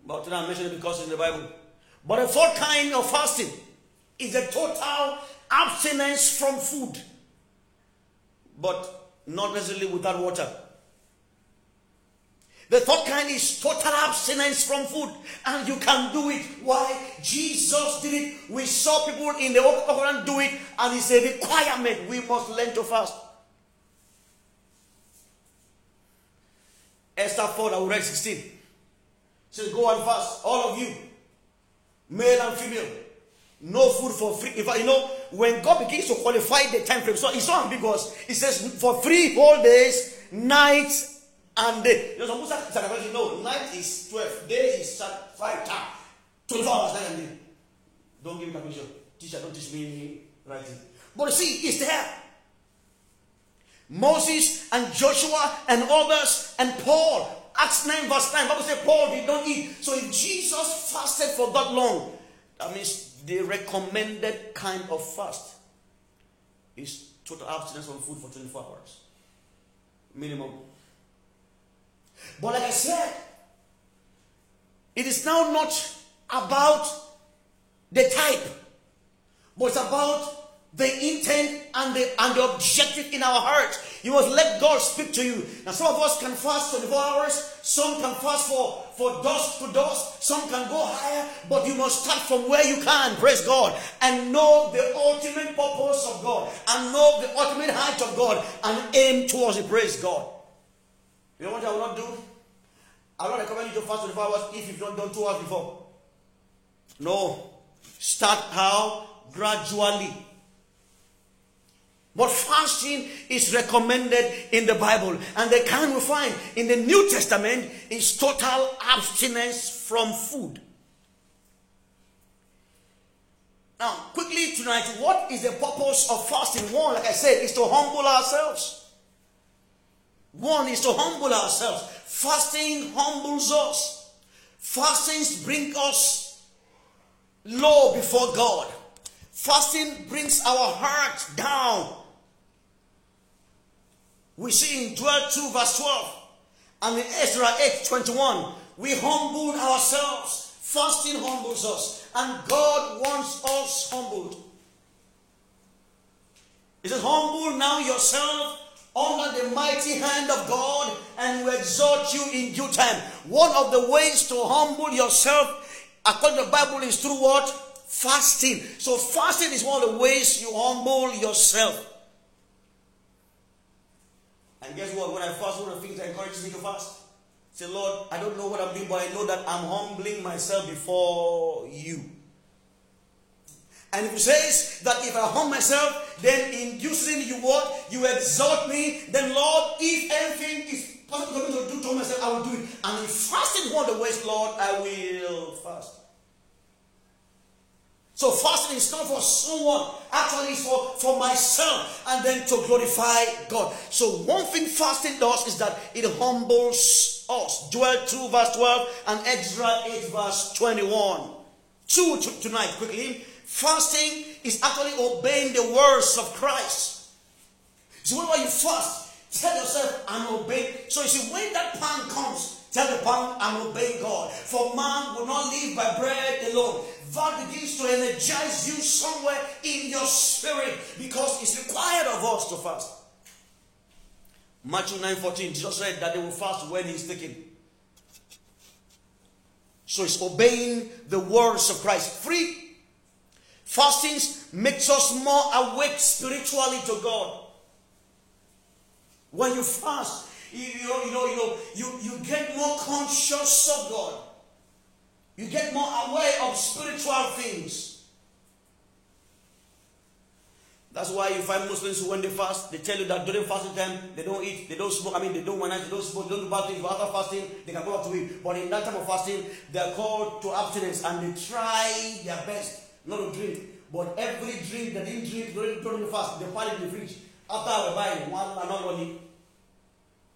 But today I mentioned it because it's in the Bible. But the fourth kind of fasting is a total abstinence from food, but not necessarily without water. The third kind is total abstinence from food, and you can do it. Why? Jesus did it. We saw people in the Old Covenant do it, and it's a requirement. We must learn to fast. Esther four, I will read sixteen. It says, go and fast, all of you, male and female. No food for free. In fact, you know, when God begins to qualify the time frame, so it's so ambiguous. It says, for three whole days, nights, and day. You know, some sacrifices, no, night is twelve, day is five, twelve hours, night and day. Don't give me calculation. Teacher, don't teach me writing. But you see, it's there. Moses and Joshua and others and Paul, Acts nine verse nine, Bible says Paul did not eat. So if Jesus fasted for that long, that means the recommended kind of fast is total abstinence from food for twenty-four hours. Minimum. But like I said, it is now not about the type, but it's about the intent and the, and the objective in our heart. You must let God speak to you. Now some of us can fast twenty-four hours, some can fast for, for dusk to dusk, some can go higher, but you must start from where you can, praise God, and know the ultimate purpose of God, and know the ultimate heart of God, and aim towards it, praise God. You know what I will not do? I will not recommend you to fast twenty-four hours if you've not done two hours before. No. Start how? Gradually. But fasting is recommended in the Bible. And the kind we find in the New Testament is total abstinence from food. Now, quickly tonight, what is the purpose of fasting? One, like I said, is to humble ourselves. One is to humble ourselves. Fasting humbles us. Fasting brings us low before God. Fasting brings our heart down. We see in twelve two verse twelve and in Ezra eight twenty-one, we humbled ourselves. Fasting humbles us, and God wants us humbled. It says, humble now yourself under the mighty hand of God, and will exalt you in due time. One of the ways to humble yourself, according to the Bible, is through what? Fasting. So fasting is one of the ways you humble yourself. And guess what? When I fast, one of the things that encourages me to fast, say, Lord, I don't know what I'm doing, but I know that I'm humbling myself before you. And it says that if I humble myself, then in due season you what? You exalt me. Then Lord, if anything is possible for me to do to myself, I will do it. And if fasting one of the ways, Lord, I will fast. So fasting is not for someone. Actually, it's for, for myself. And then to glorify God. So one thing fasting does is that it humbles us. Joel two verse twelve and Ezra eight verse twenty-one. Two t- tonight quickly. Fasting is actually obeying the words of Christ. So whenever you fast, tell yourself, I'm obeying. So you see, when that pang comes, tell the pang, I'm obeying God. For man will not live by bread alone. That begins to energize you somewhere in your spirit, because it's required of us to fast. Matthew nine fourteen, Jesus said that they will fast when he's taken. So it's obeying the words of Christ. Free. Fasting makes us more awake spiritually to God. When you fast, you, you know, you know, you know, you, you get more conscious of God. You get more aware of spiritual things. That's why you find Muslims who, when they fast, they tell you that during fasting time, they don't eat, they don't smoke. I mean, they don't manage, they don't smoke, they don't do bad things. But after fasting, they can go back to eat. But in that time of fasting, they are called to abstinence, and they try their best not to drink. But every drink that they drink during the fast, they find it in the fridge. After I buy one another one.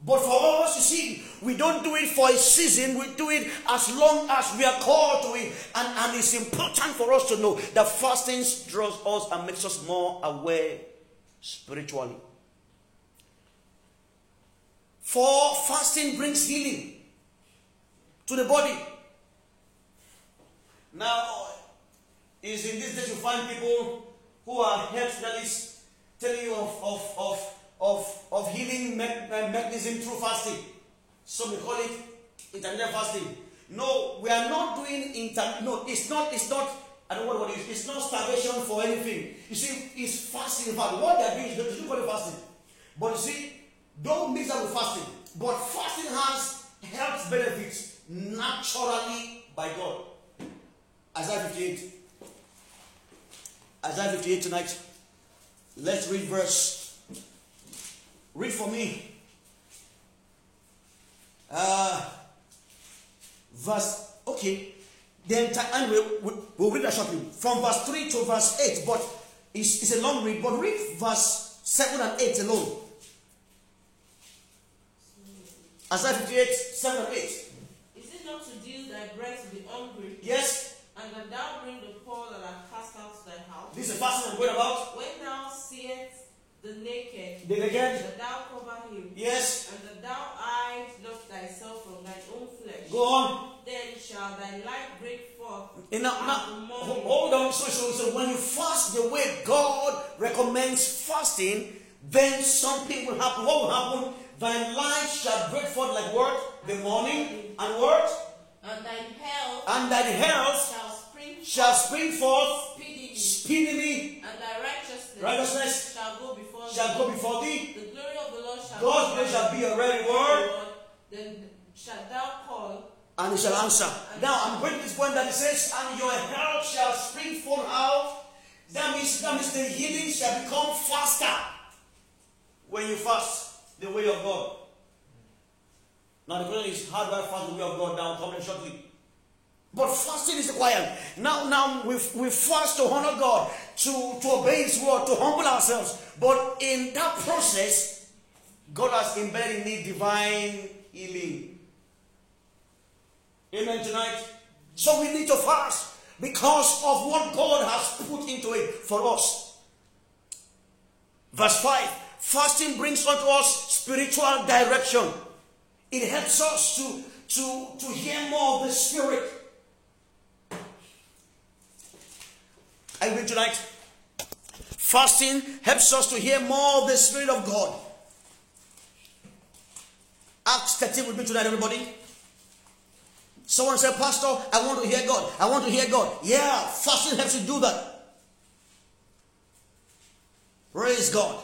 But for us, you see, we don't do it for a season. We do it as long as we are called to it. And, and it's important for us to know that fasting draws us and makes us more aware spiritually. For fasting brings healing to the body. Now, is in this day you find people who are health specialists telling you of, of, of, of, of healing mechanism through fasting. Some call it intermittent fasting. No, we are not doing inter. No, it's not. It's not. I don't know what it is. It's not starvation for anything. You see, it's fasting. In fact, what they are doing is not to call it fasting. But you see, don't mix up with fasting. But fasting has health benefits naturally by God. Isaiah fifty-eight. Isaiah fifty-eight tonight. Let's read verse. Read for me. Uh, verse, okay, the entire, and we'll, we'll, we'll read that shortly, from verse three to verse eight, but it's, it's a long read, but read verse seven and eight alone. Isaiah fifty-eight, seven and eight. Is it not to deal thy breath with hungry? Yes. And that thou bring the poor that are cast out to thy house? This is the passage I'm going about. When thou seest the naked, the naked, that thou cover him, yes, and that thou eye not thyself from thine own flesh. Go on. Then shall thy light break forth. And now, now hold on. So, so, so, when you fast the way God recommends fasting, then something will happen. What will happen? Thy light shall break forth like what? The morning and what? And thine health. And thine health shall spring forth. Shall spring forth speedily. Speedily. And thy righteousness. Righteousness shall go before. Shall go before thee. The glory of the Lord shall God's glory shall be a reward. Then shalt thou call, and he shall answer. Now I'm going to this point that it says, and your health shall spring forth out. That means, that means the healing shall become faster when you fast the way of God. Now the question is, how do I fast the way of God? Now coming shortly. But fasting is required. Now, now we we fast to honor God, to, to obey His word, to humble ourselves. But in that process, God has embedded in me divine healing. Amen tonight. So we need to fast because of what God has put into it for us. Verse five. Fasting brings unto us spiritual direction. It helps us to, to, to hear more of the Spirit. I read tonight. Fasting helps us to hear more of the Spirit of God. Acts thirteen will be tonight, everybody. Someone said, Pastor, I want to hear God. I want to hear God. Yeah, fasting helps you do that. Praise God.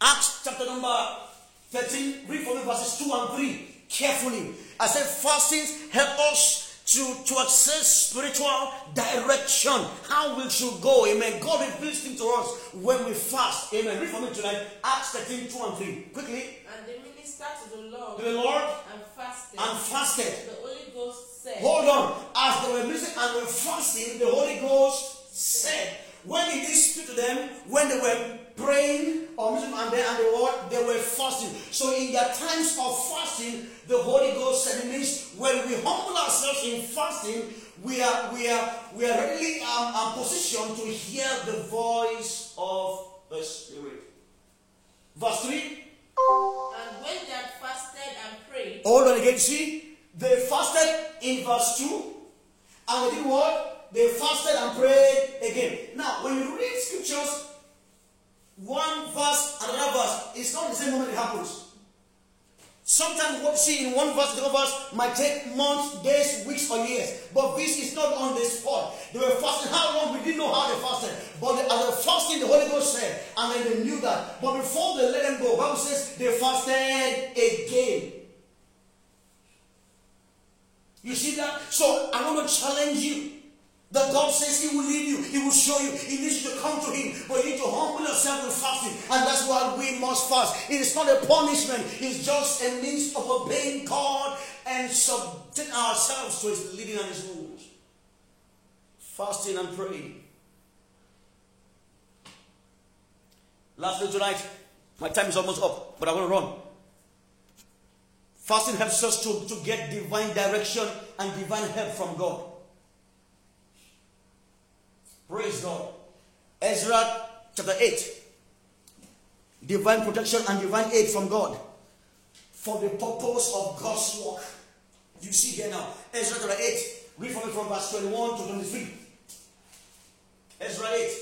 Acts chapter number thirteen, read for me verses two and three carefully. I said, fasting helps us To, to access spiritual direction. How we should go. Amen. God reveals things to us when we fast. Amen. Read for me tonight. Acts thirteen, two and three. Quickly. And they ministered to the Lord. To the Lord. And fasted. And fasted. The Holy Ghost said. Hold on. As they were ministering and were fasting, the Holy Ghost said. When he did speak to them, when they were praying or and they, and they, were, they were fasting. So in their times of fasting, the Holy Ghost said, it means when we humble ourselves in fasting, we are we are we are really um, um, positioned to hear the voice of the Spirit. Verse three. And when they had fasted and prayed. Hold on again, see? They fasted in verse two. And they did what? They fasted and prayed again. Now, when you read scriptures, one verse and another verse, it's not the same moment it happens. Sometimes what you see in one verse, the other verse might take months, days, weeks, or years. But this is not on the spot. They were fasting. How long? We didn't know how they fasted. But as they were fasting, the Holy Ghost said, and then they knew that. But before they let them go, the Bible says they fasted again. You see that? So I want to challenge you. That God says He will lead you, He will show you, He needs you to come to Him, but you need to humble yourself in fasting, and that's why we must fast. It is not a punishment, it's just a means of obeying God and submitting ourselves to His leading and His rules. Fasting and praying. Lastly tonight, my time is almost up, but I want to run. Fasting helps us to, to get divine direction and divine help from God. Praise God. Ezra chapter eight. Divine protection and divine aid from God for the purpose of God's work. You see here now. Ezra chapter eight. Read from it from verse twenty-one to twenty-three. Ezra eight.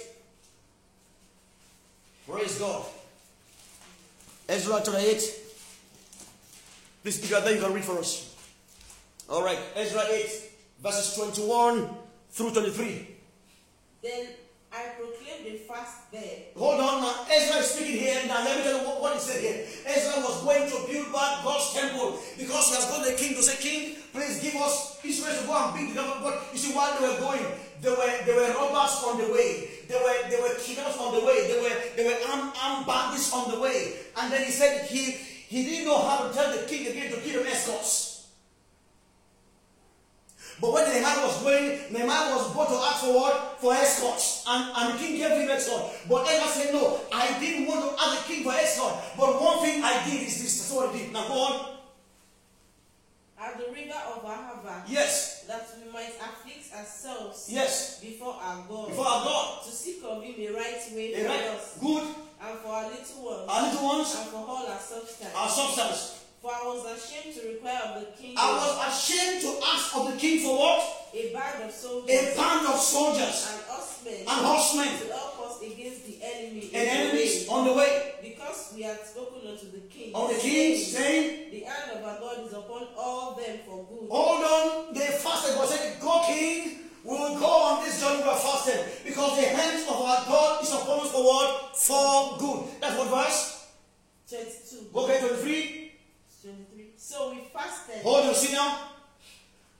Praise God. Ezra chapter eight. Please, if you are there, you can read for us. All right. Ezra eight, verses twenty-one through twenty-three. Then I proclaimed the fast there. Hold on now. Ezra is speaking here. Now let me tell you what, what he said here. Ezra was going to build back God's temple because he has got the king to say, "King, please give us Israel to go and build the temple." But you see, while they were going, there were there were robbers on the way. There were there were killers on the way. There were there were armed, armed bandits on the way. And then he said he he didn't know how to tell the king again to kill the escorts. But when Nehemiah was going, Nehemiah was about to ask for what? For escorts. And, and the king gave him escort. But Ezra said, "No, I didn't want to ask the king for escort. But one thing I did is this." That's what I did. Now go on. "At the river of Ahava." Yes. "That we might afflict ourselves." Yes. "Before our God." Before our God. "To seek of him a right way a for right. us." Good. "And for our little ones." Our little ones. "And for all our substance." Our substance. "For I was ashamed to require of the king." I was ashamed to ask of the king for what? "A band of soldiers." A band of soldiers. "And horsemen." And horsemen. "To help us against the enemy." And enemies on the way. "Because we had spoken unto the king." Of the king, saying, "The hand of our God is upon all them for good." Hold on. They fasted. God said, "Go, king. We will go on this journey we are fasted. Because the hand of our God is upon us for what? For good." That's what verse? twenty-two. Okay, twenty-three. twenty-three. "So we fasted." Hold on, see now.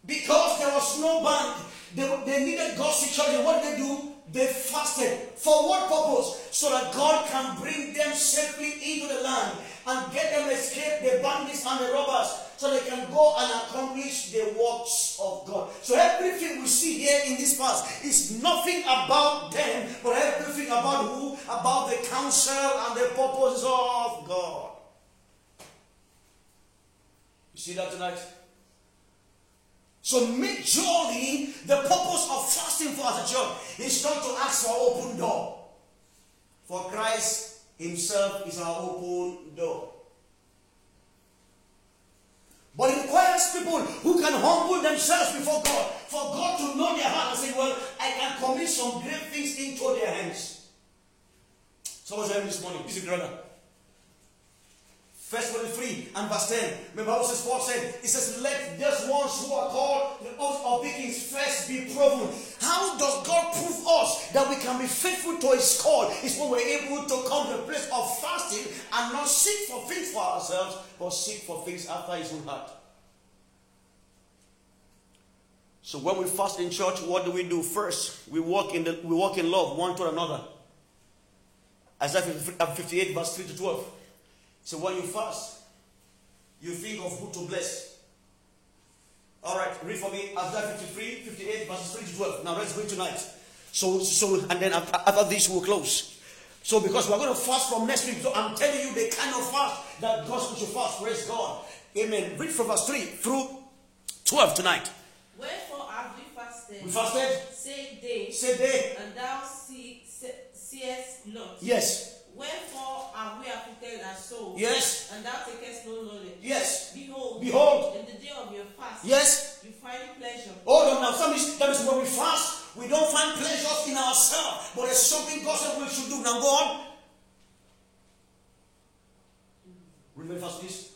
Because there was no band, they, they needed God's security. What did they do? They fasted. For what purpose? So that God can bring them safely into the land and get them escape the bandits and the robbers, so they can go and accomplish the works of God. So everything we see here in this verse is nothing about them, but everything about who? About the counsel and the purposes of God. See that tonight? So majorly, the purpose of fasting for us a church is not to ask for open door. For Christ himself is our open door. But it requires people who can humble themselves before God, for God to know their heart and say, "Well, I can commit some great things into their hands." So what's happening this morning? This is brother. Verse twenty-three and verse ten. Remember how says Paul said, it says, "Let those ones who are called the oath of the kings first be proven." How does God prove us that we can be faithful to his call? It's when we're able to come to a place of fasting and not seek for things for ourselves, but seek for things after his own heart. So when we fast in church, what do we do? First, we walk in the we walk in love one to another. Isaiah fifty-eight, verse three to twelve. So when you fast, you think of who to bless. All right, read for me Isaiah fifty-three, fifty-eight, verses three to twelve. Now let's read tonight. So, so, and then after, after this we'll close. So because we're going to fast from next week, so I'm telling you the kind of fast that gospel should fast. Praise God. Amen. Read from verse three through twelve tonight. "Wherefore have we fasted? We fasted. Say they. Say they. And thou see, see, seest not. Yes. Wherefore are we afflicted our soul? Yes. And thou takest no knowledge. Yes. Behold. Behold. In the day of your fast. Yes. You find pleasure." Hold on now. That means, that means when we fast, we don't find pleasures in ourselves. But there's something God said we should do. Now go on. Remember fast this.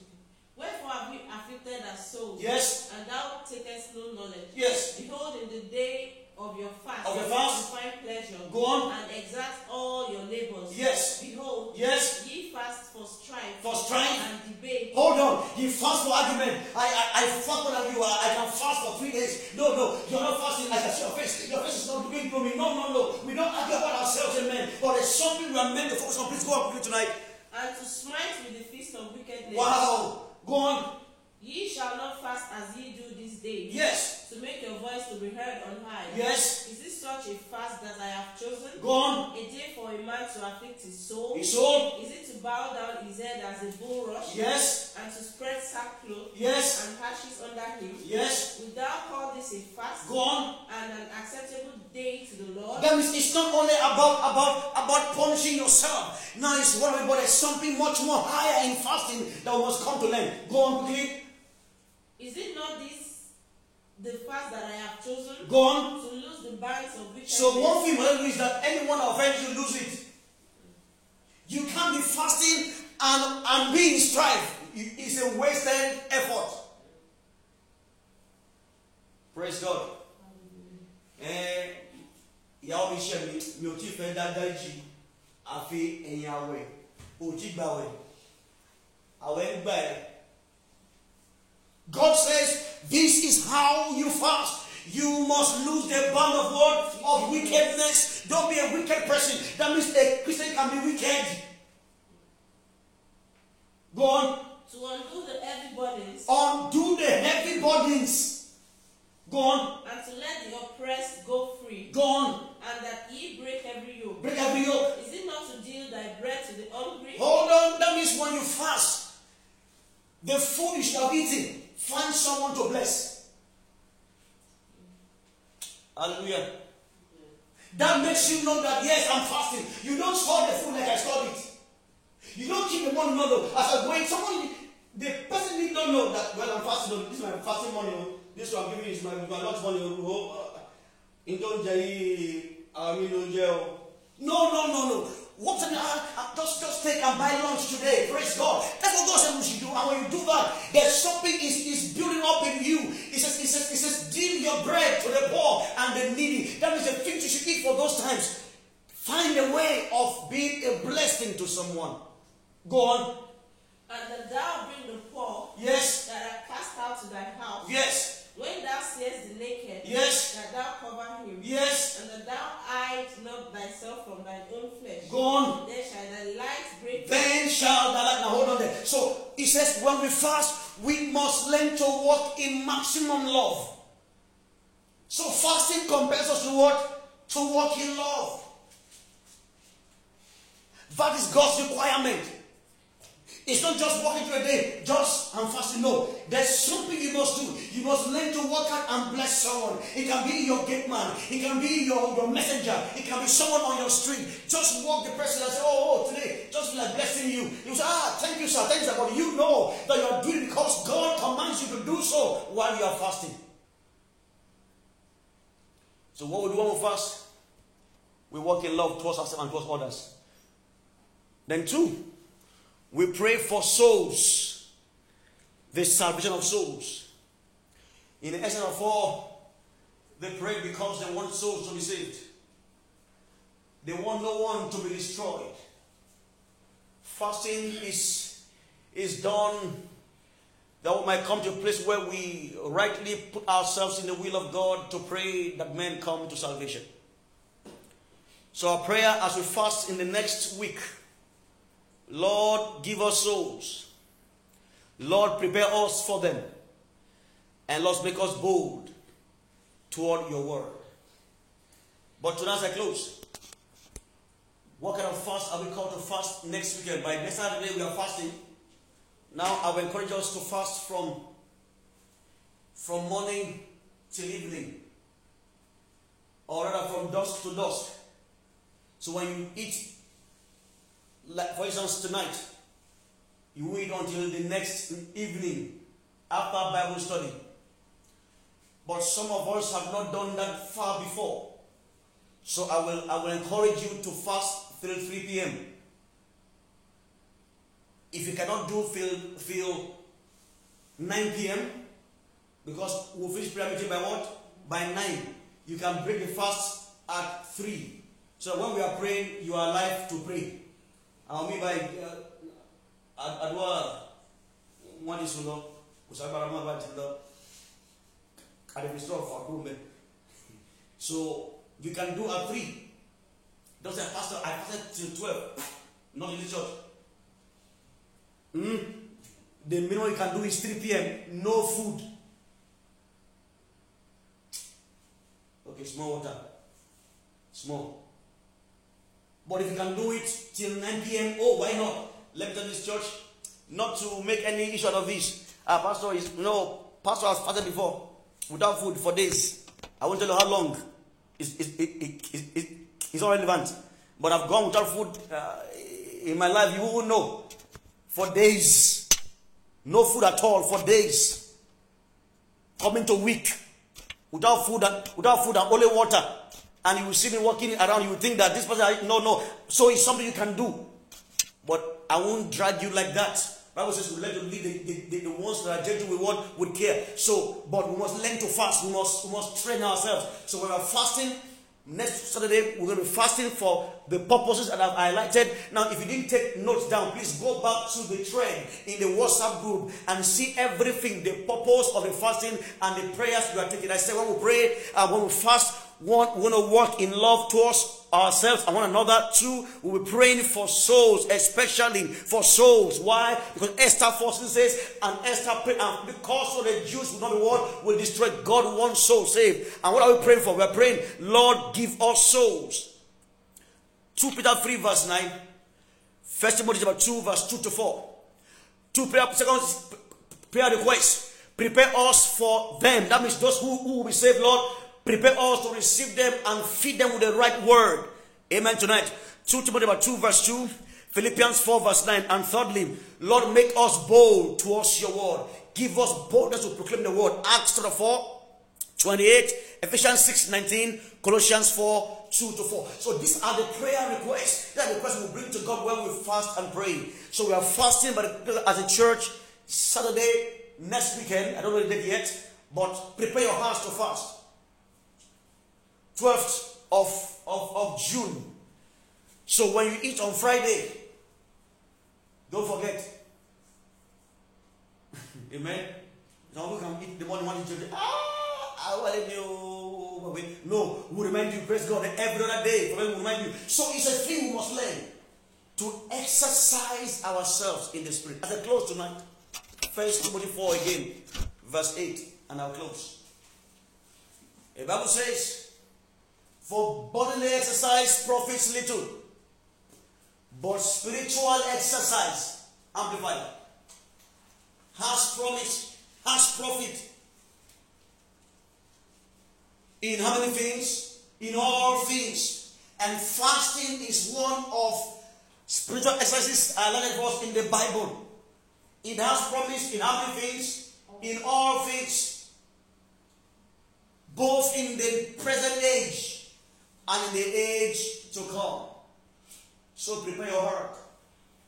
"Wherefore have we afflicted our soul?" Yes. "And thou takest no knowledge." Yes. "Behold, in the day of your fast, of your fast, you find pleasure." Go on. "And exert all your labors." Yes. "Behold, yes, ye fast for strife, for strife and debate." Hold on. You fast for argument. I I, I fast for you. I, I can fast for three days. No, no, you're not fasting. I can see your face. Your face is not doing to me. No, no, no. We don't argue about ourselves, amen. But there's something we are meant to focus on. Please go up with you tonight. "And to smite with the fist of wickedness." Wow. Go on. "Ye shall not fast as ye do this day." Yes. "To make your voice to be heard on high." Yes. "Is this such a fast that I have chosen?" Go on. "A day for a man to afflict his soul." His soul. "Is it to bow down his head as a bulrush?" Yes. "And to spread sackcloth." Yes. "And ashes under him." Yes. "Wilt thou call this a fast?" Go on. "And an acceptable day to the Lord." That becomes, it's not only about, about, about punishing yourself. Now it's worried about something much more higher in fasting that we must come to learn. Go on quickly. Is it not this, the fast that I have chosen? Go on. To lose the bands of wickedness. So one thing is that anyone offends you, lose it. You can't be fasting and, and be in strife. It's a wasted effort. Praise God. Eh, yawo ise mi o ti fe dadaji afi eyin awe o ti gba we awe gba e. God says this is how you fast. You must lose the band of what? Of wickedness. Don't be a wicked person. That means a Christian can be wicked. Go on. To undo the heavy burdens. Undo the heavy burdens. Go on. And to let the oppressed go free. Go on. And that ye break every yoke. Break every yoke. Is it not to deal thy bread to the hungry? Hold on. That means when you fast, the food you shall have eaten, find someone to bless. Hallelujah. Okay. That makes you know that, yes, I'm fasting. You don't store the food like I stored it. You don't keep the money, no, no. As I wait, someone, the person did not know that, well, I'm fasting, this is my fasting money. This one I'm giving is my lunch money. No, no, no, no. What an hour, just, just take and buy lunch today. Praise God. That's what God said we should do. And when you do that, there's something is, is building up in you. It says, it says, it says, deal your bread to the poor and the needy. That is the thing you should eat for those times. Find a way of being a blessing to someone. Go on. And that thou bring the poor, yes, that are cast out to thy house. Yes. When thou seest the naked, yes, that thou cover him, yes, and that thou hide not thyself from thine own flesh. Go on. Then shall thy light break. Then shall thy light. Now hold on there. So it says, when we fast, we must learn to walk in maximum love. So fasting compels us to what? To walk in love. That is God's requirement. It's not just walking through a day, just and fasting. No, there's something you must do. You must learn to walk out and bless someone. It can be your gate man. It can be your, your messenger. It can be someone on your street. Just walk the person and say, oh, oh today, just like blessing you. You say, ah, thank you, sir, thank you, sir. But you know that you are doing it because God commands you to do so while you are fasting. So what we do when we fast? We walk in love towards ourselves and towards others. Then two, we pray for souls, the salvation of souls. In the essence of all, the prayer becomes they want souls to be saved. They want no one to be destroyed. Fasting is, is done that we might come to a place where we rightly put ourselves in the will of God to pray that men come to salvation. So our prayer as we fast in the next week, Lord, give us souls. Lord, prepare us for them. And Lord, make us bold toward your word. But tonight as I close, what kind of fast are we called to fast next weekend? By next Saturday we are fasting. Now I will encourage us to fast from, from morning till evening. Or rather from dusk to dusk. So when you eat, like for instance, tonight, you wait until the next evening after Bible study. But some of us have not done that far before. So I will I will encourage you to fast till three p.m. If you cannot do till, till nine p.m., because we'll finish prayer meeting by what? By nine. You can break the fast at three. So when we are praying, you are alive to pray. I'll meet by Adwa Mwani Sulo, Kusabarama Bajilo, at the restore for Kume. So you can do a three. Don't say, Pastor, I fasted till twelve, not in the church. Mm? The minimum you can do is three p.m., no food. Okay, small water. Small. But if you can do it till nine p.m., oh, why not? Let me tell this church not to make any issue out of this. Our uh, pastor is, no, pastor has fasted before without food for days. I won't tell you how long. It's, it, it, it, it, It's not relevant. But I've gone without food uh, in my life. You will know. For days. No food at all for days. Coming to week. Without food and, without food and only water. And you will see me walking around. You will think that this person, no, no. So it's something you can do. But I won't drag you like that. Bible says we learn to lead the, the, the, the ones that are gentle with what would care. So, but we must learn to fast. We must we must train ourselves. So when we're fasting, next Saturday we're going to be fasting for the purposes that I've highlighted. Now, if you didn't take notes down, please go back to the thread in the WhatsApp group and see everything, the purpose of the fasting and the prayers we are taking. I said when we pray and when we fast, one, we're going to walk in love towards ourselves and one another. Two, we'll be praying for souls, especially for souls. Why? Because Esther fourteen says, and Esther prayed, and because of the Jews will not be what? Will destroy. God wants souls saved. And what are we praying for? We're praying, Lord, give us souls. Second Peter three verse nine. First Timothy chapter two verse two to four. Two prayer, second prayer requests. Prepare us for them. That means those who, who will be saved, Lord. Prepare us to receive them and feed them with the right word. Amen tonight. Second Timothy two verse two. Philippians four verse nine. And thirdly, Lord, make us bold towards your word. Give us boldness to proclaim the word. Acts chapter four, twenty-eight. Ephesians six, nineteen. Colossians four, two to four. So these are the prayer requests. These are the requests we bring to God when we fast and pray. So we are fasting but as a church Saturday, next weekend. I don't know the date yet. But prepare your hearts to fast. twelfth of, of, of June. So when you eat on Friday, don't forget. Amen. Now we can eat the morning one church. Ah, I want to know. No, we remind you, praise God, every other day. We remind you. So it's a thing we must learn to exercise ourselves in the spirit. As I close tonight, First Timothy four again, verse eight, and I'll close. The Bible says, for bodily exercise profits little, but spiritual exercise, amplified, has promise, has profit. In how many things? In all things. And fasting is one of spiritual exercises I learned for us in the Bible. It has promise in how many things? In all things. Both in the present age and in the age to come. So prepare your heart.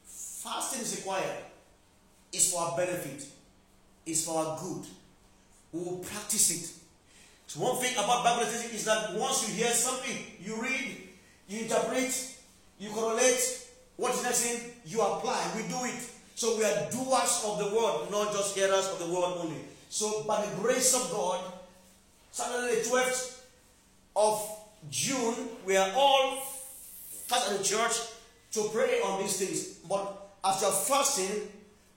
Fasting is required. It's for our benefit. It's for our good. We will practice it. So one thing about Bible teaching is that once you hear something, you read, you interpret, you correlate, what is next thing, you apply, we do it. So we are doers of the word, not just hearers of the word only. So by the grace of God, Saturday the twelfth of June, we are all fast at the church to pray on these things. But after fasting,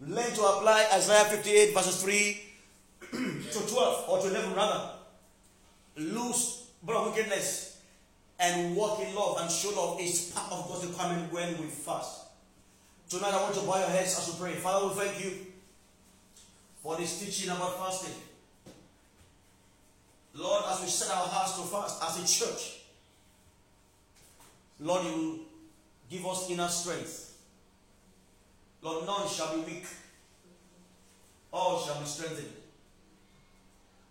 learn to apply Isaiah fifty-eight verses three to twelve or to eleven rather. Loose blood of wickedness and walk in love and show love is part of God's requirement when we fast. Tonight I want to bow your heads as we pray. Father, we thank you for this teaching about fasting. Lord, as we set our hearts to fast as a church, Lord, you give us inner strength. Lord, none shall be weak. All shall be strengthened.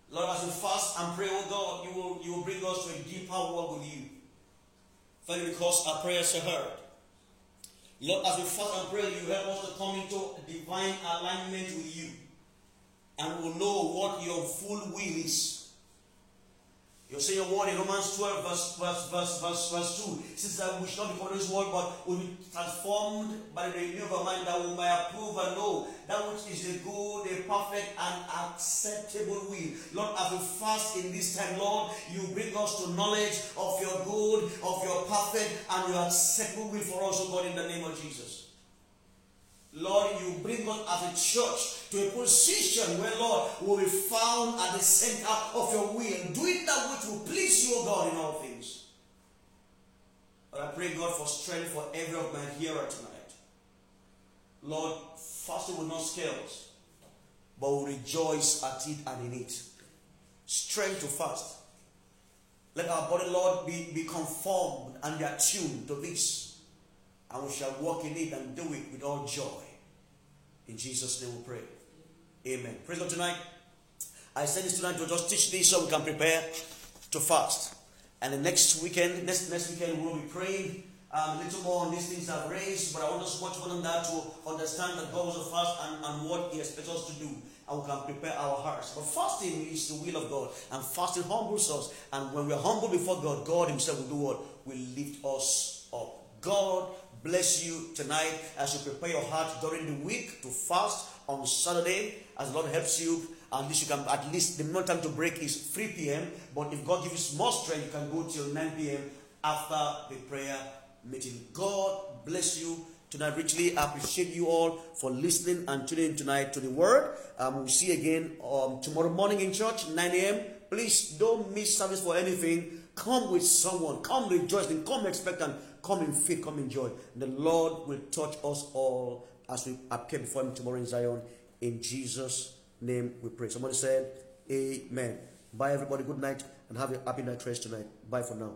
Lord, as we fast and pray, oh God, you will, you will bring us to a deeper walk with you. Thank you because our prayers are heard. Lord, as we fast and pray, you help us to come into divine alignment with you. And we will know what your full will is. You say your word in Romans twelve verse two. It says that we should not be called this word, but will be transformed by the renewal of our mind that we may approve and know that which is a good, a perfect and acceptable will. Lord, as we fast in this time, Lord, you bring us to knowledge of your good, of your perfect and your acceptable will for us, O God, in the name of Jesus. Lord, you bring us as a church to a position where, Lord, we will be found at the center of your will, doing that which will please you, O God, in all things. But I pray, God, for strength for every of my hearer tonight. Lord, fasting will not scale us, but we rejoice at it and in it. Strength to fast. Let our body, Lord, be, be conformed and be attuned to this. And we shall walk in it and do it with all joy. In Jesus' name we pray. Amen. Praise God tonight. I send this tonight to just teach this so we can prepare to fast. And the next weekend, next next weekend, we'll be praying um, a little more on these things I've raised. But I want us to watch one on that to understand that God was a fast and, and what He expects us to do. And we can prepare our hearts. But fasting is the will of God. And fasting humbles us. And when we're humble before God, God Himself will do what? Will lift us up. God bless you tonight as you prepare your heart during the week to fast on Saturday. As the Lord helps you. At least you can, at least the minimum time to break is three p.m. But if God gives you more strength, you can go till nine p.m. after the prayer meeting. God bless you tonight richly. I appreciate you all for listening and tuning in tonight to the word. Um, we'll see you again um, tomorrow morning in church, nine a.m. Please don't miss service for anything. Come with someone. Come rejoicing. Come expectant. Come in faith. Come in joy. The Lord will touch us all as we appear before Him tomorrow in Zion. In Jesus' name we pray. Somebody said, Amen. Bye, everybody. Good night and have a happy night rest tonight. Bye for now.